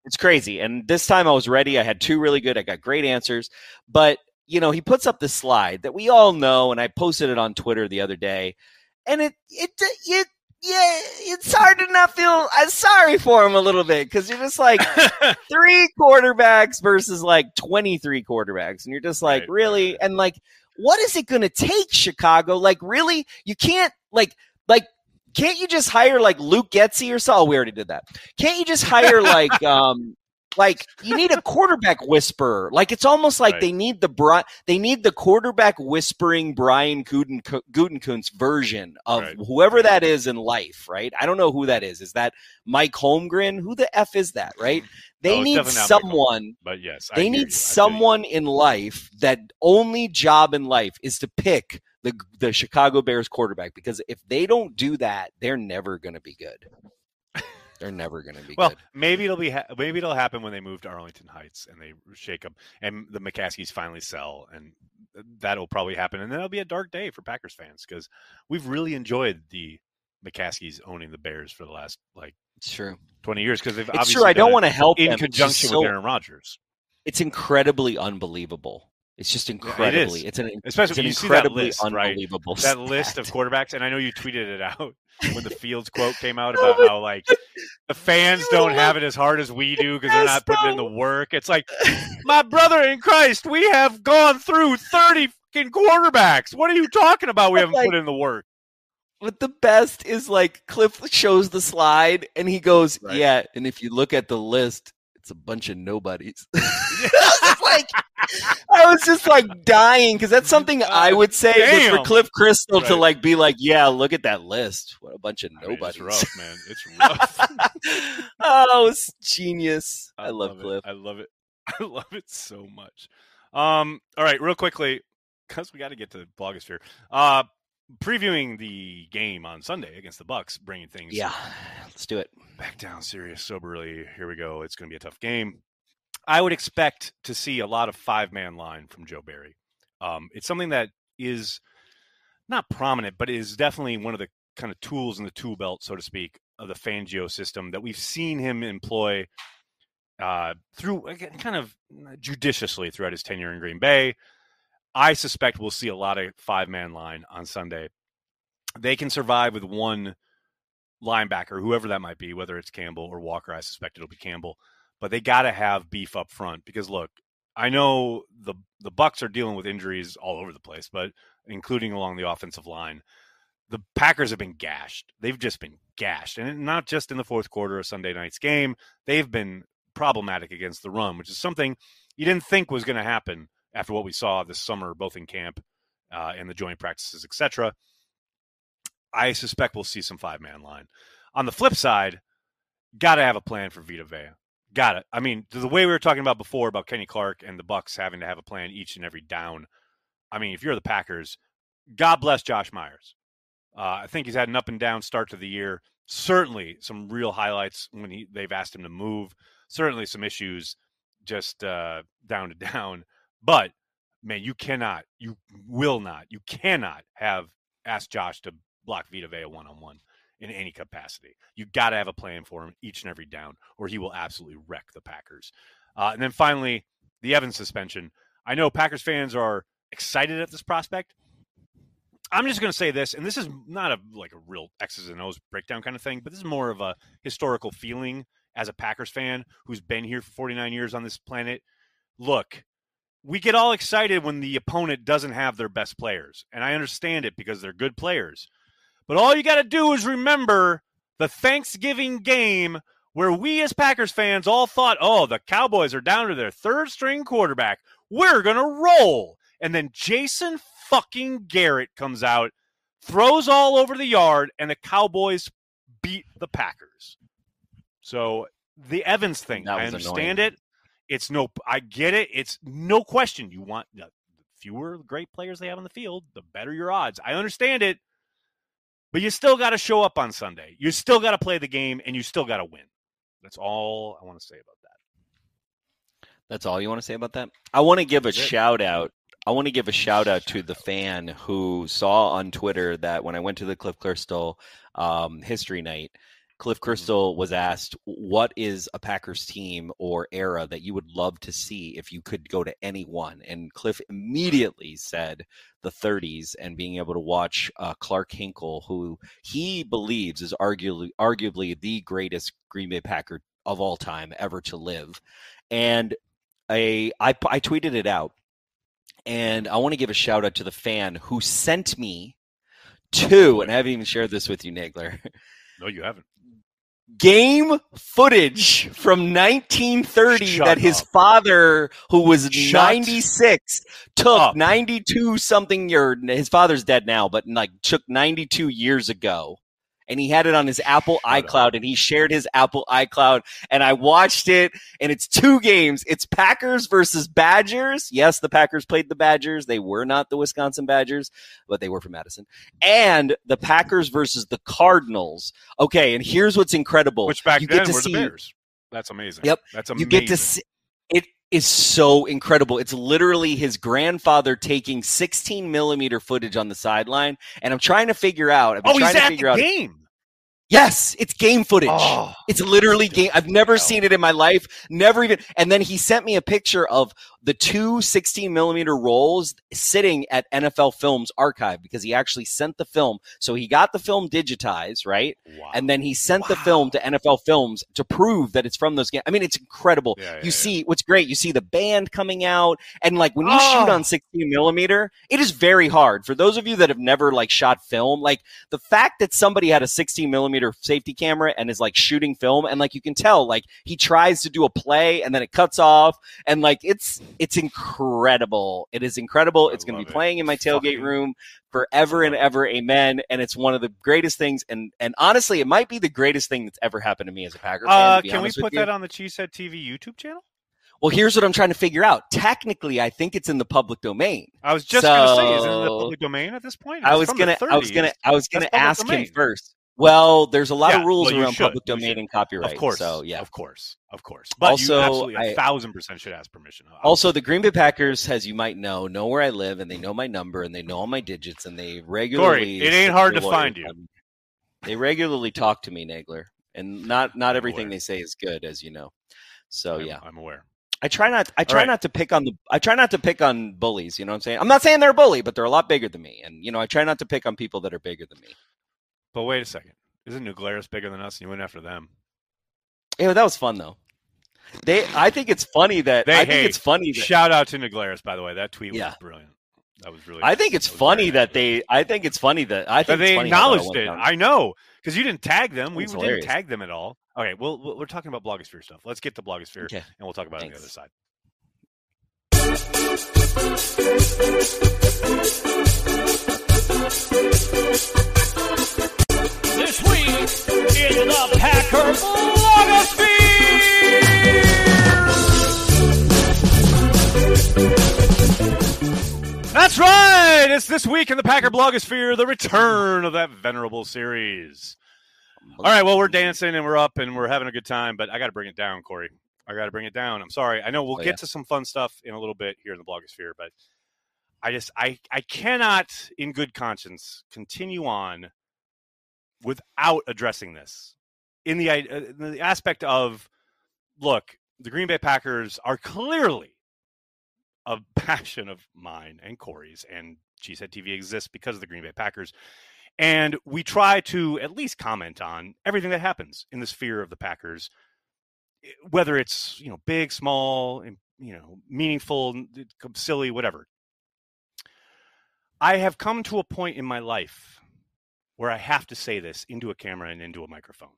it's crazy. And this time I was ready. I had two really good. I got great answers. But, you know, he puts up this slide that we all know. And I posted it on Twitter the other day. And it it it. Yeah, it's hard to not feel I'm sorry for him a little bit because you're just like three quarterbacks versus like twenty-three quarterbacks. And you're just like, right, really? Right. And like, what is it going to take, Chicago? Like, really? You can't like like can't you just hire like Luke Getsy or so? We already did that. Can't you just hire like um like you need a quarterback whisperer? Like, it's almost like right. they need the bro- they need the quarterback whispering Brian Gutekunst version of right. whoever that is in life, right? I don't know who that is. Is that Mike Holmgren? Who the F is that, right? They oh, need someone, but yes, I they need someone in life that only job in life is to pick the the Chicago Bears quarterback, because if they don't do that, they're never going to be good. They're never going to be well, good. Well, maybe it'll be ha- maybe it'll happen when they move to Arlington Heights and they shake up and the McCaskies finally sell, and that'll probably happen. And then it'll be a dark day for Packers fans because we've really enjoyed the McCaskies owning the Bears for the last like it's true twenty years, because they've it's obviously true. I don't want to help in them. conjunction so, with Aaron Rodgers. It's incredibly unbelievable. It's just incredibly. Yeah, it is. It's an especially it's when an you incredibly see that list, unbelievable. Right? That list of quarterbacks, and I know you tweeted it out when the Fields quote came out about how like the fans don't have it as hard as we do because they're not putting in the work. It's like, my brother in Christ, we have gone through thirty fucking quarterbacks. What are you talking about? We haven't put in the work. But the best is like Cliff shows the slide and he goes, right. yeah. And if you look at the list, it's a bunch of nobodies. I was like, I was just like dying. Cause that's something I would say Damn. was for Cliff Christl right. to like, be like, yeah, look at that list. What a bunch of nobodies. I mean, it's rough, man. It's rough. Oh, it's genius. I, I love, love Cliff. It. I love it. I love it so much. Um, all right, real quickly, because we got to get to the blogosphere. Uh, previewing the game on Sunday against the Bucks, bringing things. Yeah, let's do it. Back down, serious, soberly. Here we go. It's going to be a tough game. I would expect to see a lot of five-man line from Joe Barry. Um, it's something that is not prominent, but is definitely one of the kind of tools in the tool belt, so to speak, of the Fangio system that we've seen him employ uh, through kind of judiciously throughout his tenure in Green Bay. I suspect we'll see a lot of five-man line on Sunday. They can survive with one linebacker, whoever that might be, whether it's Campbell or Walker. I suspect it'll be Campbell. But they got to have beef up front because, look, I know the the Bucks are dealing with injuries all over the place, but including along the offensive line. The Packers have been gashed. They've just been gashed. And not just in the fourth quarter of Sunday night's game. They've been problematic against the run, which is something you didn't think was going to happen after what we saw this summer, both in camp uh, and the joint practices, et cetera. I suspect we'll see some five-man line. On the flip side, got to have a plan for Vita Vea. Got it. I mean, the way we were talking about before about Kenny Clark and the Bucks having to have a plan each and every down. I mean, if you're the Packers, God bless Josh Myers. Uh, I think he's had an up and down start to the year. Certainly some real highlights when he, they've asked him to move. Certainly some issues just uh, down to down. But, man, you cannot, you will not, you cannot have asked Josh to block Vita Vea one-on-one in any capacity. You got to have a plan for him each and every down, or he will absolutely wreck the Packers. Uh, and then finally, the Evans suspension. I know Packers fans are excited at this prospect. I'm just going to say this, and this is not a like a real X's and O's breakdown kind of thing, but this is more of a historical feeling as a Packers fan who's been here for forty-nine years on this planet. Look, we get all excited when the opponent doesn't have their best players, and I understand it because they're good players. But all you got to do is remember the Thanksgiving game where we as Packers fans all thought, oh, the Cowboys are down to their third-string quarterback. We're going to roll. And then Jason fucking Garrett comes out, throws all over the yard, and the Cowboys beat the Packers. So the Evans thing, I understand annoying. It. It's no, I get it. It's no question. You want the fewer great players they have on the field, the better your odds. I understand it, but you still got to show up on Sunday. You still got to play the game, and you still got to win. That's all I want to say about that. That's all you want to say about that? I want to give a shout out. I want to give a shout out to the fan who saw on Twitter that when I went to the Cliff Christl um, history night, Cliff Christl was asked, what is a Packers team or era that you would love to see if you could go to any one? And Cliff immediately said the thirties and being able to watch uh, Clark Hinkle, who he believes is arguably, arguably the greatest Green Bay Packer of all time ever to live. And a, I, I tweeted it out. And I want to give a shout out to the fan who sent me to, and I haven't even shared this with you, Nagler. No, you haven't. Game footage from nineteen thirty Shut that his up. father, who was Shut ninety-six, took up. ninety-two something year. His father's dead now, but like took ninety-two years ago, and he had it on his Apple Shut iCloud, up. and he shared his Apple iCloud, and I watched it, and it's two games. It's Packers versus Badgers. Yes, the Packers played the Badgers. They were not the Wisconsin Badgers, but they were from Madison. And the Packers versus the Cardinals. Okay, and here's what's incredible. Which back you then get to were see, the Bears. That's amazing. Yep. That's amazing. You get to see it. Is so incredible. It's literally his grandfather taking sixteen millimeter footage on the sideline, and I'm trying to figure out. I've been oh, trying he's to at figure the out game. Yes, it's game footage. Oh, it's literally game. I've never seen it in my life. Never even. And then he sent me a picture of the two sixteen millimeter rolls sitting at N F L Films Archive because he actually sent the film. So he got the film digitized, right? Wow. And then he sent wow. the film to N F L Films to prove that it's from those games. I mean, it's incredible. Yeah, yeah, you see yeah. what's great. You see the band coming out. And like when you oh. shoot on sixteen millimeter, it is very hard. For those of you that have never like shot film, like the fact that somebody had a sixteen millimeter safety camera and is like shooting film, and like you can tell like he tries to do a play and then it cuts off, and like it's it's incredible. It is incredible. I it's gonna be it. playing in my tailgate Fucking. room forever and ever, amen. And it's one of the greatest things, and and honestly it might be the greatest thing that's ever happened to me as a Packer fan, uh, to be can we put that you. on the Cheesehead T V YouTube channel? Well, here's what I'm trying to figure out. Technically, I think it's in the public domain. I was just so, going to say, is it in the public domain at this point? I was going to, I was going to, I was going to ask domain. him first. Well, there's a lot yeah, of rules well, around should. public domain and copyright. Of course, so yeah, of course, of course. But also, you absolutely a I, thousand percent should ask permission. Obviously. Also, the Green Bay Packers, as you might know, know where I live and they know my number and they know all my digits and they regularly. Corey, it ain't hard to find you. They regularly talk to me, Nagler, and not not I'm everything aware. they say is good, as you know. So I'm, yeah, I'm aware. I try not. I try right. not to pick on the. I try not to pick on bullies. You know what I'm saying? I'm not saying they're a bully, but they're a lot bigger than me, and you know I try not to pick on people that are bigger than me. But wait a second. Isn't Nuglaris bigger than us and you went after them? Yeah, that was fun though. They I think it's funny that they, I think hey, it's funny that, shout out to Nuglaris, by the way. That tweet yeah. was brilliant. That was really I think it's that funny that they I think it's funny that I think they acknowledged it. I know. Because you didn't tag them. We didn't tag them at all. Okay, well we're talking about blogosphere stuff. Let's get to blogosphere okay. and we'll talk about Thanks. it on the other side. This week in the Packer Blogosphere. That's right. It's this week in the Packer Blogosphere, the return of that venerable series. All right. Well, we're dancing and we're up and we're having a good time, but I got to bring it down, Corey. I got to bring it down. I'm sorry. I know we'll oh, get yeah. to some fun stuff in a little bit here in the blogosphere, but I just, I, I cannot in good conscience continue on without addressing this in the, uh, in the aspect of, look, the Green Bay Packers are clearly a passion of mine and Corey's, and Cheesehead T V exists because of the Green Bay Packers. And we try to at least comment on everything that happens in the sphere of the Packers, whether it's, you know, big, small, and, you know, meaningful, silly, whatever. I have come to a point in my life where I have to say this into a camera and into a microphone.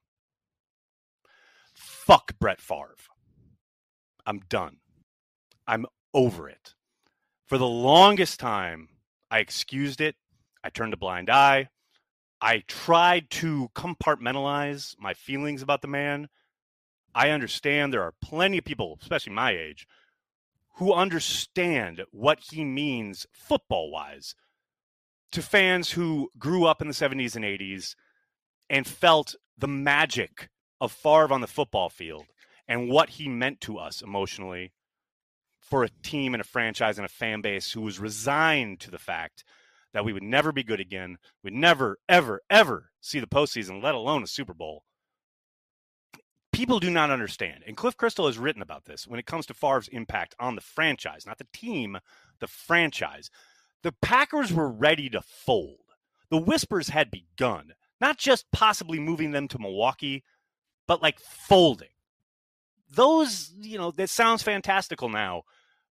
Fuck Brett Favre. I'm done. I'm over it. For the longest time, I excused it. I turned a blind eye. I tried to compartmentalize my feelings about the man. I understand there are plenty of people, especially my age, who understand what he means football-wise to fans who grew up in the seventies and eighties and felt the magic of Favre on the football field and what he meant to us emotionally for a team and a franchise and a fan base who was resigned to the fact that we would never be good again. We'd never, ever, ever see the postseason, let alone a Super Bowl. People do not understand. And Cliff Christl has written about this when it comes to Favre's impact on the franchise, not the team, the franchise. The Packers were ready to fold. The whispers had begun, not just possibly moving them to Milwaukee, but like folding. Those, you know, that sounds fantastical now,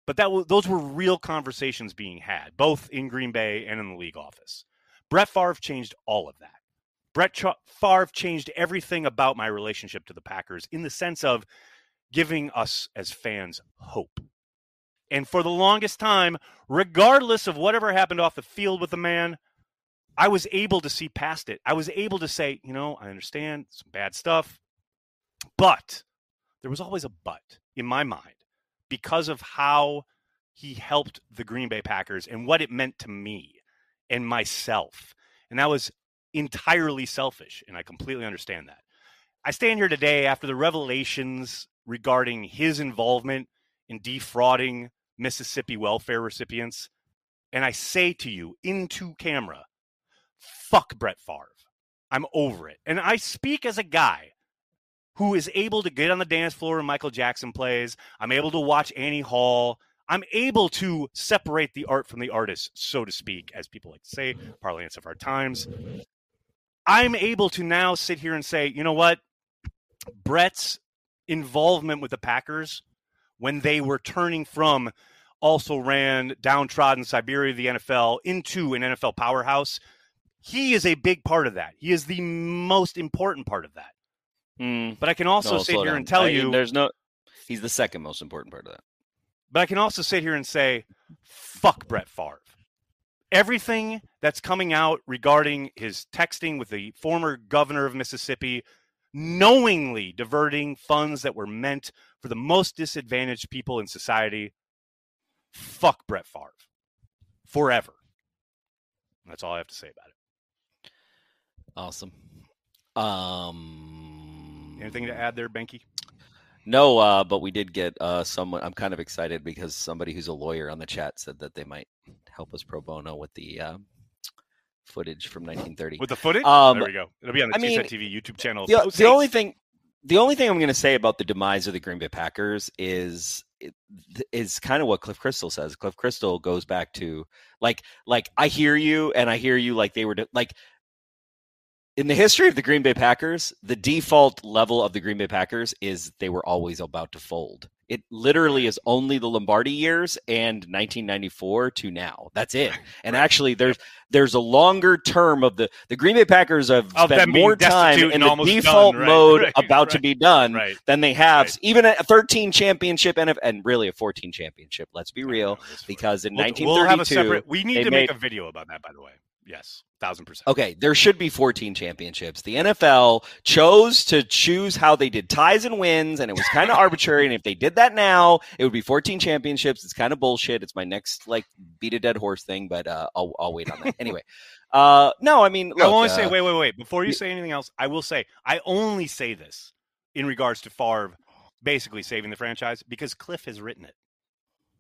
but that w- those were real conversations being had, both in Green Bay and in the league office. Brett Favre changed all of that. Brett Ch- Favre changed everything about my relationship to the Packers in the sense of giving us as fans hope. And for the longest time, regardless of whatever happened off the field with the man, I was able to see past it. I was able to say, you know, I understand some bad stuff, but there was always a but in my mind because of how he helped the Green Bay Packers and what it meant to me and myself. And that was entirely selfish, and I completely understand that. I stand here today after the revelations regarding his involvement in defrauding Mississippi welfare recipients. And I say to you into camera, fuck Brett Favre. I'm over it. And I speak as a guy who is able to get on the dance floor when Michael Jackson plays. I'm able to watch Annie Hall. I'm able to separate the art from the artist, so to speak, as people like to say, parlance of our times. I'm able to now sit here and say, you know what? Brett's involvement with the Packers when they were turning from also ran downtrodden Siberia, the N F L, into an N F L powerhouse. He is a big part of that. He is the most important part of that. Mm. But I can also no, sit here down. and tell I, you. there's no. He's the second most important part of that. But I can also sit here and say, fuck Brett Favre. Everything that's coming out regarding his texting with the former governor of Mississippi, knowingly diverting funds that were meant for the most disadvantaged people in society. Fuck Brett Favre. Forever. That's all I have to say about it. Awesome. Um, Anything to add there, Banke? No, uh, but we did get uh, someone. I'm kind of excited because somebody who's a lawyer on the chat said that they might help us pro bono with the uh, footage from nineteen thirty. With the footage? Um, there we go. It'll be on the Cheesehead T V YouTube channel. The, the only thing, the only thing I'm going to say about the demise of the Green Bay Packers is is kind of what Cliff Christl says. Cliff Christl goes back to like, like I hear you, and I hear you. Like they were de- like. In the history of the Green Bay Packers, the default level of the Green Bay Packers is they were always about to fold. It literally is only the Lombardi years and nineteen ninety-four to now. That's it. And actually, there's there's a longer term of the the Green Bay Packers have of spent more time in the default done, right? mode right, about right, to be done right, than they have right. even a thirteen championship and, a, and really a fourteen championship. Let's be real, because in we'll, nineteen thirty-two, we'll have a separate, we need to make made, a video about that, by the way. Yes, thousand percent. Okay, there should be fourteen championships. The N F L chose to choose how they did ties and wins, and it was kind of arbitrary. And if they did that now, it would be fourteen championships. It's kind of bullshit. It's my next like beat a dead horse thing, but uh, I'll I'll wait on that anyway. Uh, no, I mean, I only uh, say wait, wait, wait. Before you say anything else, I will say I only say this in regards to Favre basically saving the franchise because Cliff has written it.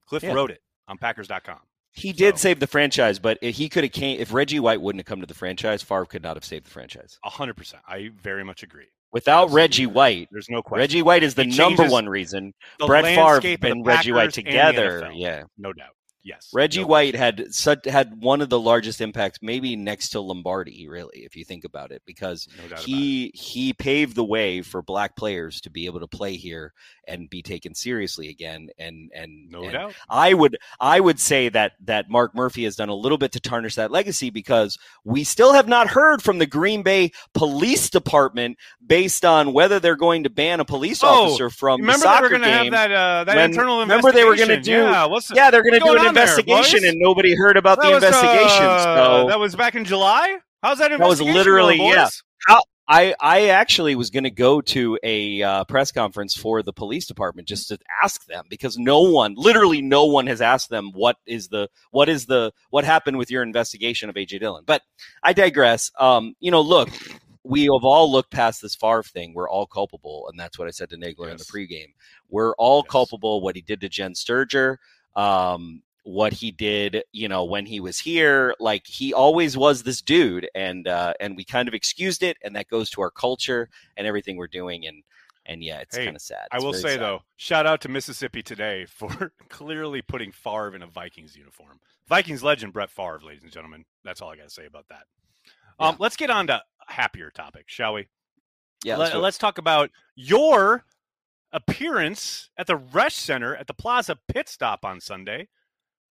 Cliff yeah. wrote it on Packers dot com. He did so, save the franchise, but he could have came if Reggie White wouldn't have come to the franchise. Favre could not have saved the franchise. A hundred percent, I very much agree. Without Absolutely. Reggie White, there's no question. Reggie White is the he number one reason. Brett Favre and Reggie White together, yeah, no doubt. Yes, Reggie no White had such, had one of the largest impacts, maybe next to Lombardi, really, if you think about it, because no he it. he paved the way for black players to be able to play here and be taken seriously again. And and no and doubt, I would I would say that that Mark Murphy has done a little bit to tarnish that legacy because we still have not heard from the Green Bay Police Department based on whether they're going to ban a police officer oh, from the soccer game. Remember they were going to have that uh, that when, internal investigation. Remember they were going to do yeah, what's the, yeah they're going to do an investigation there, and nobody heard about that the was, investigation. Uh, so that was back in July. How's that investigation? That was literally going, yeah. How, I I actually was going to go to a uh, press conference for the police department just to ask them because no one, literally no one, has asked them what is the what is the what happened with your investigation of A J Dillon. But I digress. Um, you know, look. We have all looked past this Favre thing. We're all culpable, and that's what I said to Nagler yes. in the pregame. We're all yes. culpable. What he did to Jen Sturger. Um, what he did, you know, when he was here, like he always was this dude, and uh, and we kind of excused it, and that goes to our culture and everything we're doing, and and yeah, it's hey, kind of sad. It's I will say sad. though, shout out to Mississippi Today for clearly putting Favre in a Vikings uniform. Vikings legend Brett Favre, ladies and gentlemen. That's all I got to say about that. Yeah. Um, let's get on to happier topics, shall we? Yeah. Let, let's talk about your appearance at the Rush Center at the Plaza Pit Stop on Sunday.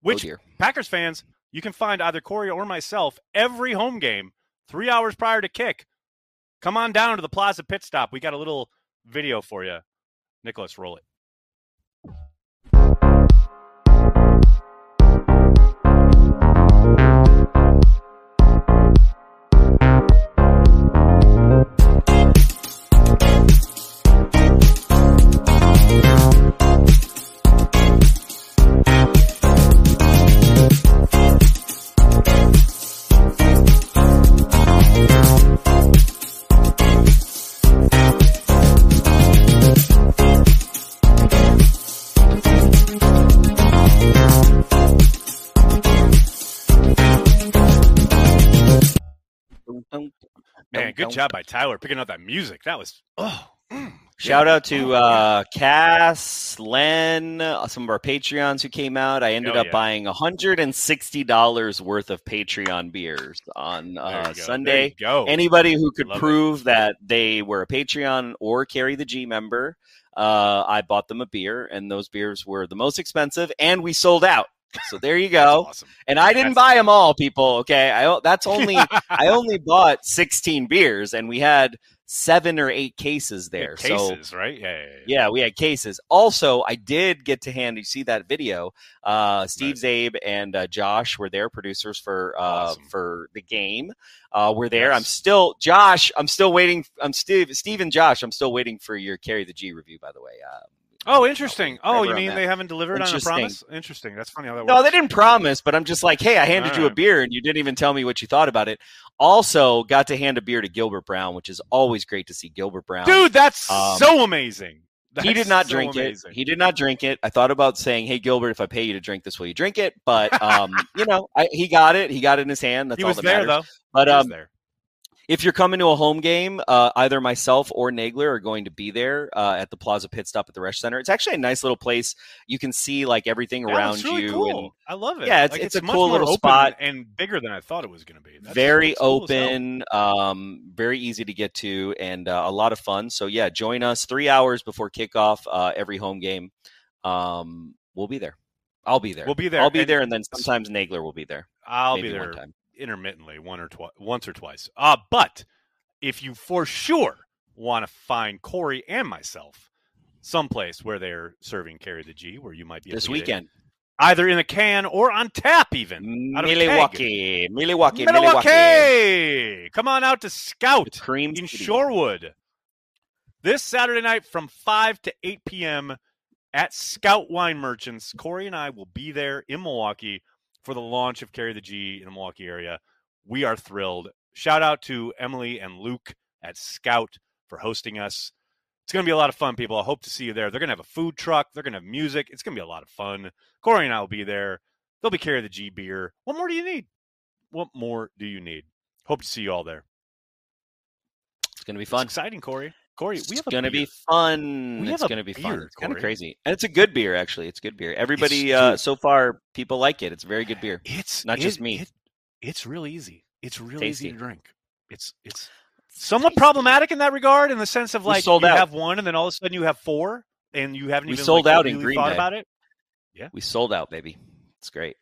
Which oh Packers fans, you can find either Corey or myself every home game three hours prior to kick. Come on down to the Plaza Pit Stop. We got a little video for you. Nicholas, roll it. Man, good job by Tyler picking out that music. That was oh. Mm. Shout out to uh, Cass, Len, uh, some of our Patreons who came out. I ended oh, up yeah. buying one hundred sixty dollars worth of Patreon beers on uh, Sunday. Anybody who could Love prove it. that they were a Patreon or Carry the G member, uh, I bought them a beer, and those beers were the most expensive, and we sold out. So there you go. Awesome. And I didn't that's buy them all, people. Okay. I, that's only, I only bought sixteen beers and we had seven or eight cases there. Yeah, cases, so, right? Yeah, yeah, yeah. Yeah. We had cases. Also, I did get to hand, you see that video, uh, Steve nice. Zabe and uh, Josh were there, producers for, uh, awesome. for the game. Uh, we're there. Yes. I'm still Josh. I'm still waiting. I'm Steve, Steve and Josh. I'm still waiting for your Carry the G review, by the way. Uh, Oh, interesting. Oh, you mean they haven't delivered on a promise? Interesting. That's funny how that works. No, they didn't promise, but I'm just like, hey, I handed you a beer and you didn't even tell me what you thought about it. Also got to hand a beer to Gilbert Brown, which is always great to see Gilbert Brown. Dude, that's um, so amazing. That's he did not so drink amazing. it. He did not drink it. I thought about saying, hey, Gilbert, if I pay you to drink this, will you drink it? But, um, you know, I, he got it. He got it in his hand. That's he all was that there, matters. Though. But, um, he was there. If you're coming to a home game, uh, either myself or Nagler are going to be there uh, at the Plaza Pit Stop at the Resch Center. It's actually a nice little place. You can see like everything yeah, around really you. Cool. And, I love it. Yeah, it's, like, it's, it's a much cool more little spot and bigger than I thought it was going to be. That's very cool open, um, very easy to get to, and uh, a lot of fun. So yeah, join us three hours before kickoff uh, every home game. Um, we'll be there. I'll be there. We'll be there. I'll be and, there, and then sometimes Nagler will be there. I'll Maybe be there. One time. Intermittently, one or twice, once or twice. Uh, but if you for sure want to find Corey and myself someplace where they're serving Carry the G, where you might be this weekend, it, either in a can or on tap, even Milwaukee, Milwaukee, Milwaukee. Come on out to Scout Cream in City. Shorewood this Saturday night from five to eight p.m. at Scout Wine Merchants. Corey and I will be there in Milwaukee for the launch of Carry the G in the Milwaukee area. We are thrilled. Shout out to Emily and Luke at Scout for hosting us. It's going to be a lot of fun, people. I hope to see you there. They're going to have a food truck. They're going to have music. It's going to be a lot of fun. Corey and I will be there. They'll be Carry the G beer. What more do you need? What more do you need? Hope to see you all there. It's going to be fun. It's exciting, Corey. Corey, we have it's going to be fun. It's going to be beer, fun. It's kind of crazy. And it's a good beer, actually. It's good beer. Everybody, uh, so far, people like it. It's very good beer. It's not it, just me. It, it's real easy. It's real tasty. Easy to drink. It's it's somewhat tasty. Problematic in that regard, in the sense of like you out. Have one and then all of a sudden you have four and you haven't we even sold like, out really in Green thought Bay. About it. Yeah. We sold out, baby. It's great.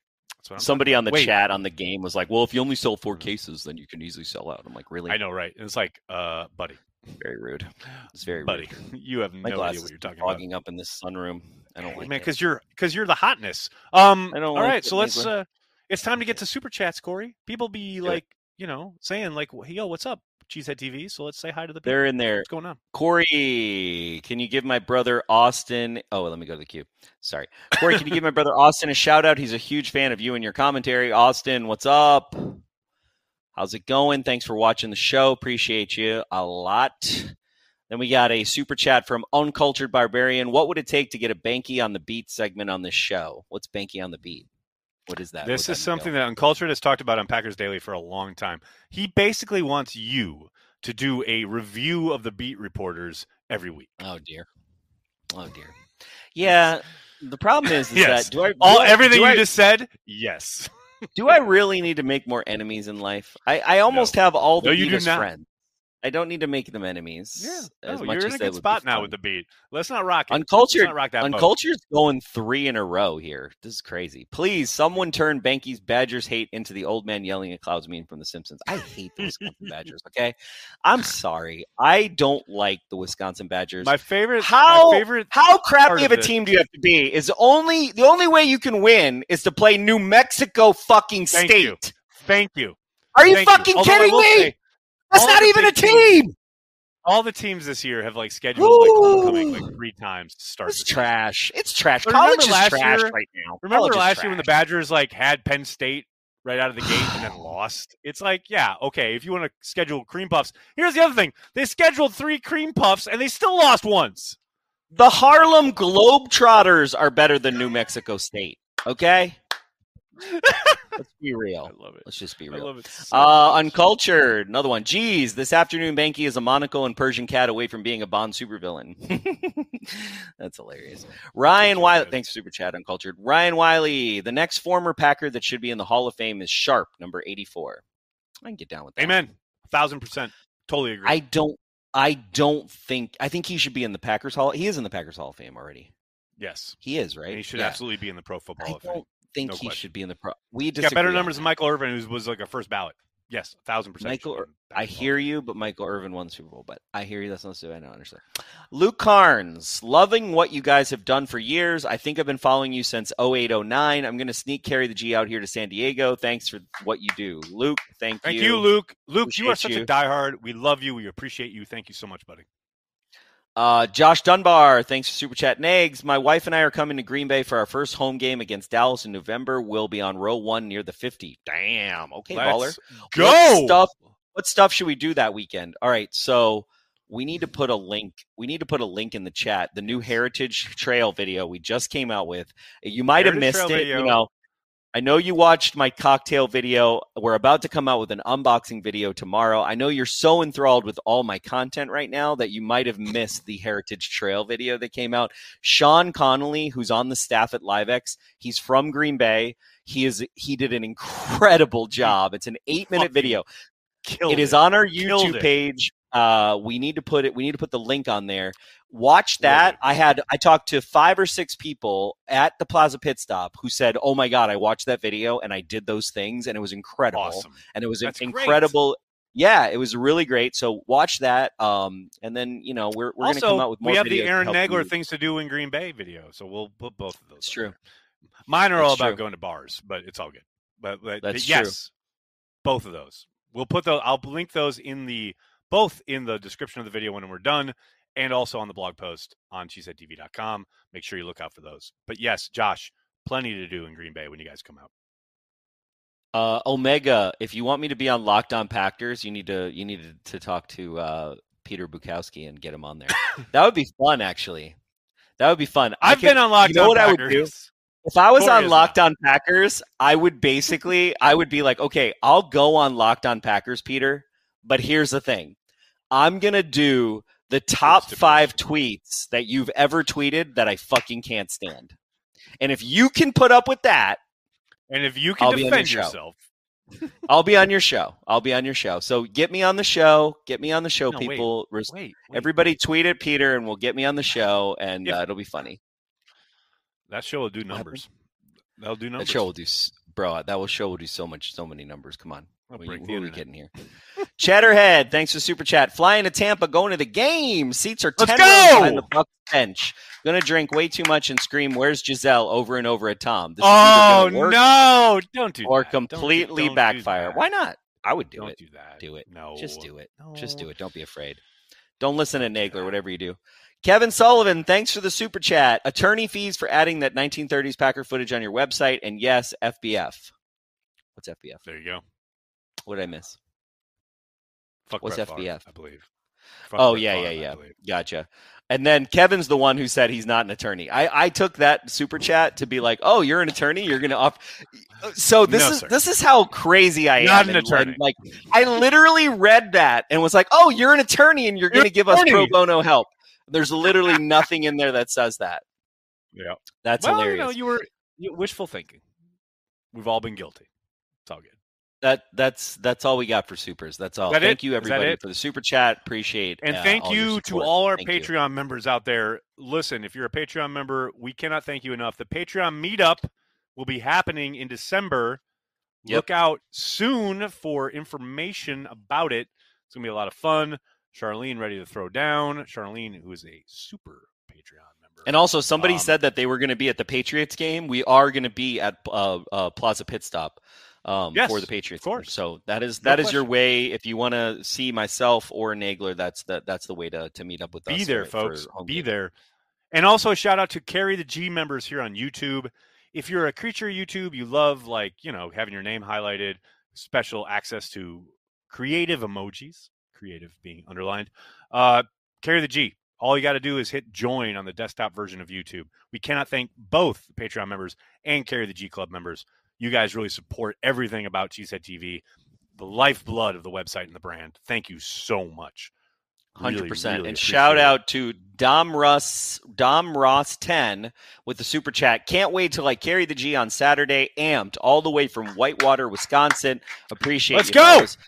Somebody on the Wait. chat on the game was like, well, if you only sell four cases, then you can easily sell out. I'm like, really? I know, right? And it's like, uh, buddy. Very rude. It's very Buddy, rude. You have My no idea what you're talking about. Fogging up in this sunroom. I don't like Man, it. Because you're, because you're the hotness. Um, I don't all like right, so let's. Uh, it's time to get to Super Chats, Corey. People be Do like, it. you know, saying like, hey, yo, what's up, Cheesehead T V? So let's say hi to the people. They're in there. What's going on? Corey, can you give my brother Austin? Oh, let me go to the queue. Sorry. Corey, can you give my brother Austin a shout out? He's a huge fan of you and your commentary. Austin, what's up? How's it going? Thanks for watching the show. Appreciate you a lot. Then we got a super chat from Uncultured Barbarian. What would it take to get a Banke on the Beat segment on this show? What's Banke on the Beat? What is that? This What's is that something that Uncultured has talked about on Packers Daily for a long time. He basically wants you to do a review of the beat reporters every week. Oh, dear. Oh, dear. Yeah. The problem is, is yes. that do I, do All, I, everything do you I, just said? Yes. Do I really need to make more enemies in life? I, I almost no. have all the no, beat as friends. I don't need to make them enemies. Yeah, as no, much you're as in a good spot now with the beat. Let's not rock it. Uncultured, Let's not rock that Uncultured's boat. Going three in a row here. This is crazy. Please, someone turn Banke's Badgers hate into the old man yelling at Clouds Mean from The Simpsons. I hate the Wisconsin Badgers, okay? I'm sorry. I don't like the Wisconsin Badgers. My favorite How, my favorite how crappy of a team do you have to be? Is only the only way you can win is to play New Mexico fucking Thank State. You. Thank you. Are you Thank fucking you. kidding me? Say, That's all not even a team. Teams, all the teams this year have like scheduled like homecoming like three times to start. It's trash. It's trash. But College is trash year, right now. Remember College last year when the Badgers like had Penn State right out of the gate and then lost? It's like, yeah, okay, if you want to schedule cream puffs. Here's the other thing. They scheduled three cream puffs and they still lost once. The Harlem Globetrotters are better than New Mexico State. Okay? Let's be real. I love it. Let's just be real. I love it so uh, Uncultured, another one. Geez, this afternoon Banke is a monocle and Persian cat away from being a Bond supervillain. That's hilarious. Ryan Wiley, thanks for super chat, Uncultured. Ryan Wiley, the next former Packer that should be in the Hall of Fame is Sharp, number eighty-four. I can get down with that. Amen. Thousand percent. Totally agree. I don't. I don't think. I think he should be in the Packers Hall. He is in the Packers Hall of Fame already. Yes, he is, right? And he should yeah. absolutely be in the Pro Football Hall of Fame. think no he question. should be in the pro. We disagree. Got better numbers than Michael Irvin, who was like a first ballot. Yes, a thousand percent. Michael, I hear you, but Michael Irvin won the Super Bowl. But I hear you. That's not so. I don't understand. Luke Carnes, loving what you guys have done for years. I think I've been following you since oh eight oh nine. I'm going to sneak Carry the G out here to San Diego. Thanks for what you do, Luke. Thank, thank you. Thank you, Luke. Luke, appreciate you are such you. a diehard. We love you. We appreciate you. Thank you so much, buddy. Uh, Josh Dunbar, thanks for Super Chat and eggs. My wife and I are coming to Green Bay for our first home game against Dallas in November. We'll be on row one near the fifty. Damn. Okay, Let's baller. Go. What stuff, what stuff should we do that weekend? All right, so we need to put a link. We need to put a link in the chat. The new Heritage Trail video we just came out with. You might Heritage have missed Trail it. Video. You know, I know you watched my cocktail video. We're about to come out with an unboxing video tomorrow. I know you're so enthralled with all my content right now that you might have missed the Heritage Trail video that came out. Sean Connolly, who's on the staff at LiveX, he's from Green Bay. He is he did an incredible job. It's an eight-minute video. Killed it is it. on our YouTube Killed page. Uh, we need to put it. We need to put the link on there. Watch that. I had I talked to five or six people at the Plaza Pit Stop who said, "Oh my God, I watched that video and I did those things and it was incredible." Awesome. And it was That's incredible. Great. Yeah, it was really great. So watch that. Um, and then you know we're we're also, gonna come out with more. We have videos the Aaron Nagler you. things to do in Green Bay video, so we'll put both of those. It's true. There. Mine are That's all true. about going to bars, but it's all good. But, but, That's but yes, true. both of those. We'll put those. I'll link those in the. both in the description of the video when we're done and also on the blog post on cheesehead t v dot com. Make sure you look out for those. But yes, Josh, plenty to do in Green Bay when you guys come out. Uh, Omega, if you want me to be on Locked On Packers, you need to you need to talk to uh, Peter Bukowski and get him on there. That would be fun, actually. That would be fun. I've can, been on Locked you know On Packers. What I would do? If I was Corey on Locked On Packers, I would basically, I would be like, okay, I'll go on Locked On Packers, Peter, but here's the thing. I'm going to do the top five tweets that you've ever tweeted that I fucking can't stand. And if you can put up with that. And if you can I'll defend your yourself. I'll be on your show. I'll be on your show. So get me on the show. Get me on the show, no, people. Wait, wait, wait, Everybody wait. tweet at Peter and we'll get me on the show and yeah. uh, it'll be funny. That show will do numbers. That'll do numbers. That show will do, bro, that will show will do so much, so many numbers. Come on. What are we getting here? Chatterhead, thanks for Super Chat. Flying to Tampa, going to the game. Seats are ten rows behind the Bucks bench. Going to drink way too much and scream, "Where's Giselle?" over and over at Tom. This oh, is no. Don't do or that. Or completely don't do, don't backfire. Do Why not? I would do don't it. Don't do that. Do it. No. Just do it. No. Just do it. Don't be afraid. Don't listen to Nagler, whatever you do. Kevin Sullivan, thanks for the Super Chat. Attorney fees for adding that nineteen thirties Packer footage on your website. And yes, F B F. What's F B F? There you go. What did I miss? Fuck What's Brett F B F? Favre, I believe. Fuck oh, Brett yeah, Favre, yeah, yeah. Gotcha. And then Kevin's the one who said he's not an attorney. I, I took that super chat to be like, oh, you're an attorney? You're going to off. So this no, is sir. this is how crazy I not am. Not an attorney. Like, I literally read that and was like, oh, you're an attorney and you're, you're going to give us pro bono help. There's literally nothing in there that says that. Yeah. That's well, hilarious. Well, you know, you were you, wishful thinking. We've all been guilty. It's all good. That that's that's all we got for supers. That's all. That thank it? you everybody for the super chat. Appreciate and uh, thank all you to all our thank Patreon you. members out there. Listen, if you're a Patreon member, we cannot thank you enough. The Patreon meetup will be happening in December. Yep. Look out soon for information about it. It's gonna be a lot of fun. Charlene ready to throw down. Charlene, who is a super Patreon. And also, somebody um, said that they were going to be at the Patriots game. We are going to be at uh, uh, Plaza Pit Stop um, yes, for the Patriots. Of course. So that is that no is question. your way. If you want to see myself or Nagler, that's the, that's the way to, to meet up with be us. Be there, for, folks. For be game. there. And also, a shout out to Carry the G members here on YouTube. If you're a creature YouTube, you love like you know having your name highlighted, special access to creative emojis, creative being underlined. Uh, Carry the G. All you got to do is hit join on the desktop version of YouTube. We cannot thank both the Patreon members and Carry the G Club members. You guys really support everything about Cheesehead T V, the lifeblood of the website and the brand. Thank you so much. Really, one hundred percent. Really and shout it. out to Dom Russ, Dom Ross ten with the super chat. Can't wait till I Carry the G on Saturday. Amped all the way from Whitewater, Wisconsin. Appreciate it. Let's you go. Guys.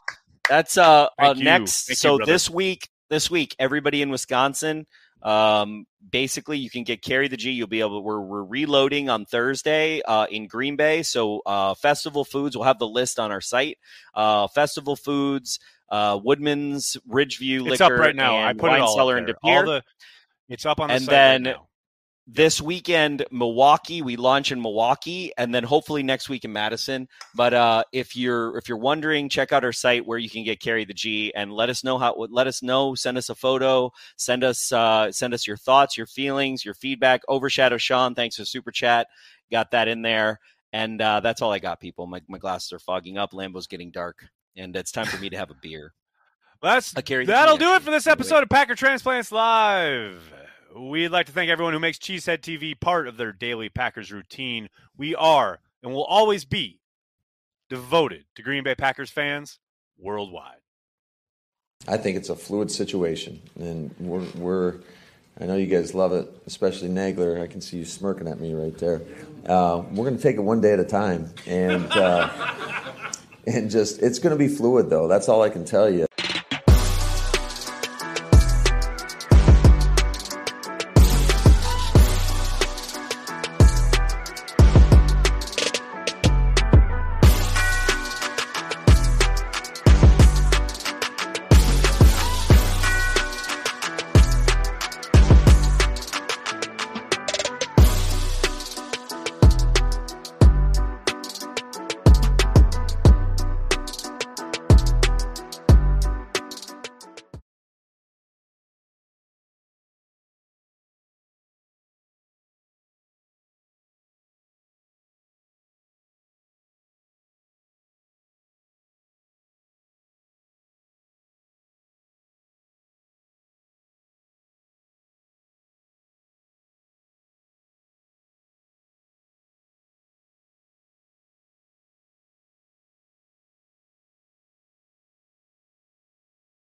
That's uh, uh next. Thank so you, this week. This week, everybody in Wisconsin, Um, basically, you can get Carry the G. You'll be able to, we're, we're reloading on Thursday uh, in Green Bay. So uh, Festival Foods, we'll have the list on our site. Uh, Festival Foods, uh, Woodman's, Ridgeview Liquor. It's up right now. I put it all up there. All the, it's up on the and site then, right now. This weekend, Milwaukee, we launch in Milwaukee, and then hopefully next week in Madison. But uh, if you're if you're wondering, check out our site where you can get Carry the G, and let us know how. Let us know. Send us a photo. Send us uh, send us your thoughts, your feelings, your feedback. Overshadow Sean, thanks for super chat. Got that in there, and uh, that's all I got, people. My my glasses are fogging up. Lambeau's getting dark, and it's time for me to have a beer. Well, that's that'll do it for this episode of Packer Transplants Live. We'd like to thank everyone who makes Cheesehead T V part of their daily Packers routine. We are and will always be devoted to Green Bay Packers fans worldwide. I think it's a fluid situation, and we're, we're I know you guys love it, especially Nagler. I can see you smirking at me right there. Uh, we're going to take it one day at a time, and uh, and just it's going to be fluid, though. That's all I can tell you.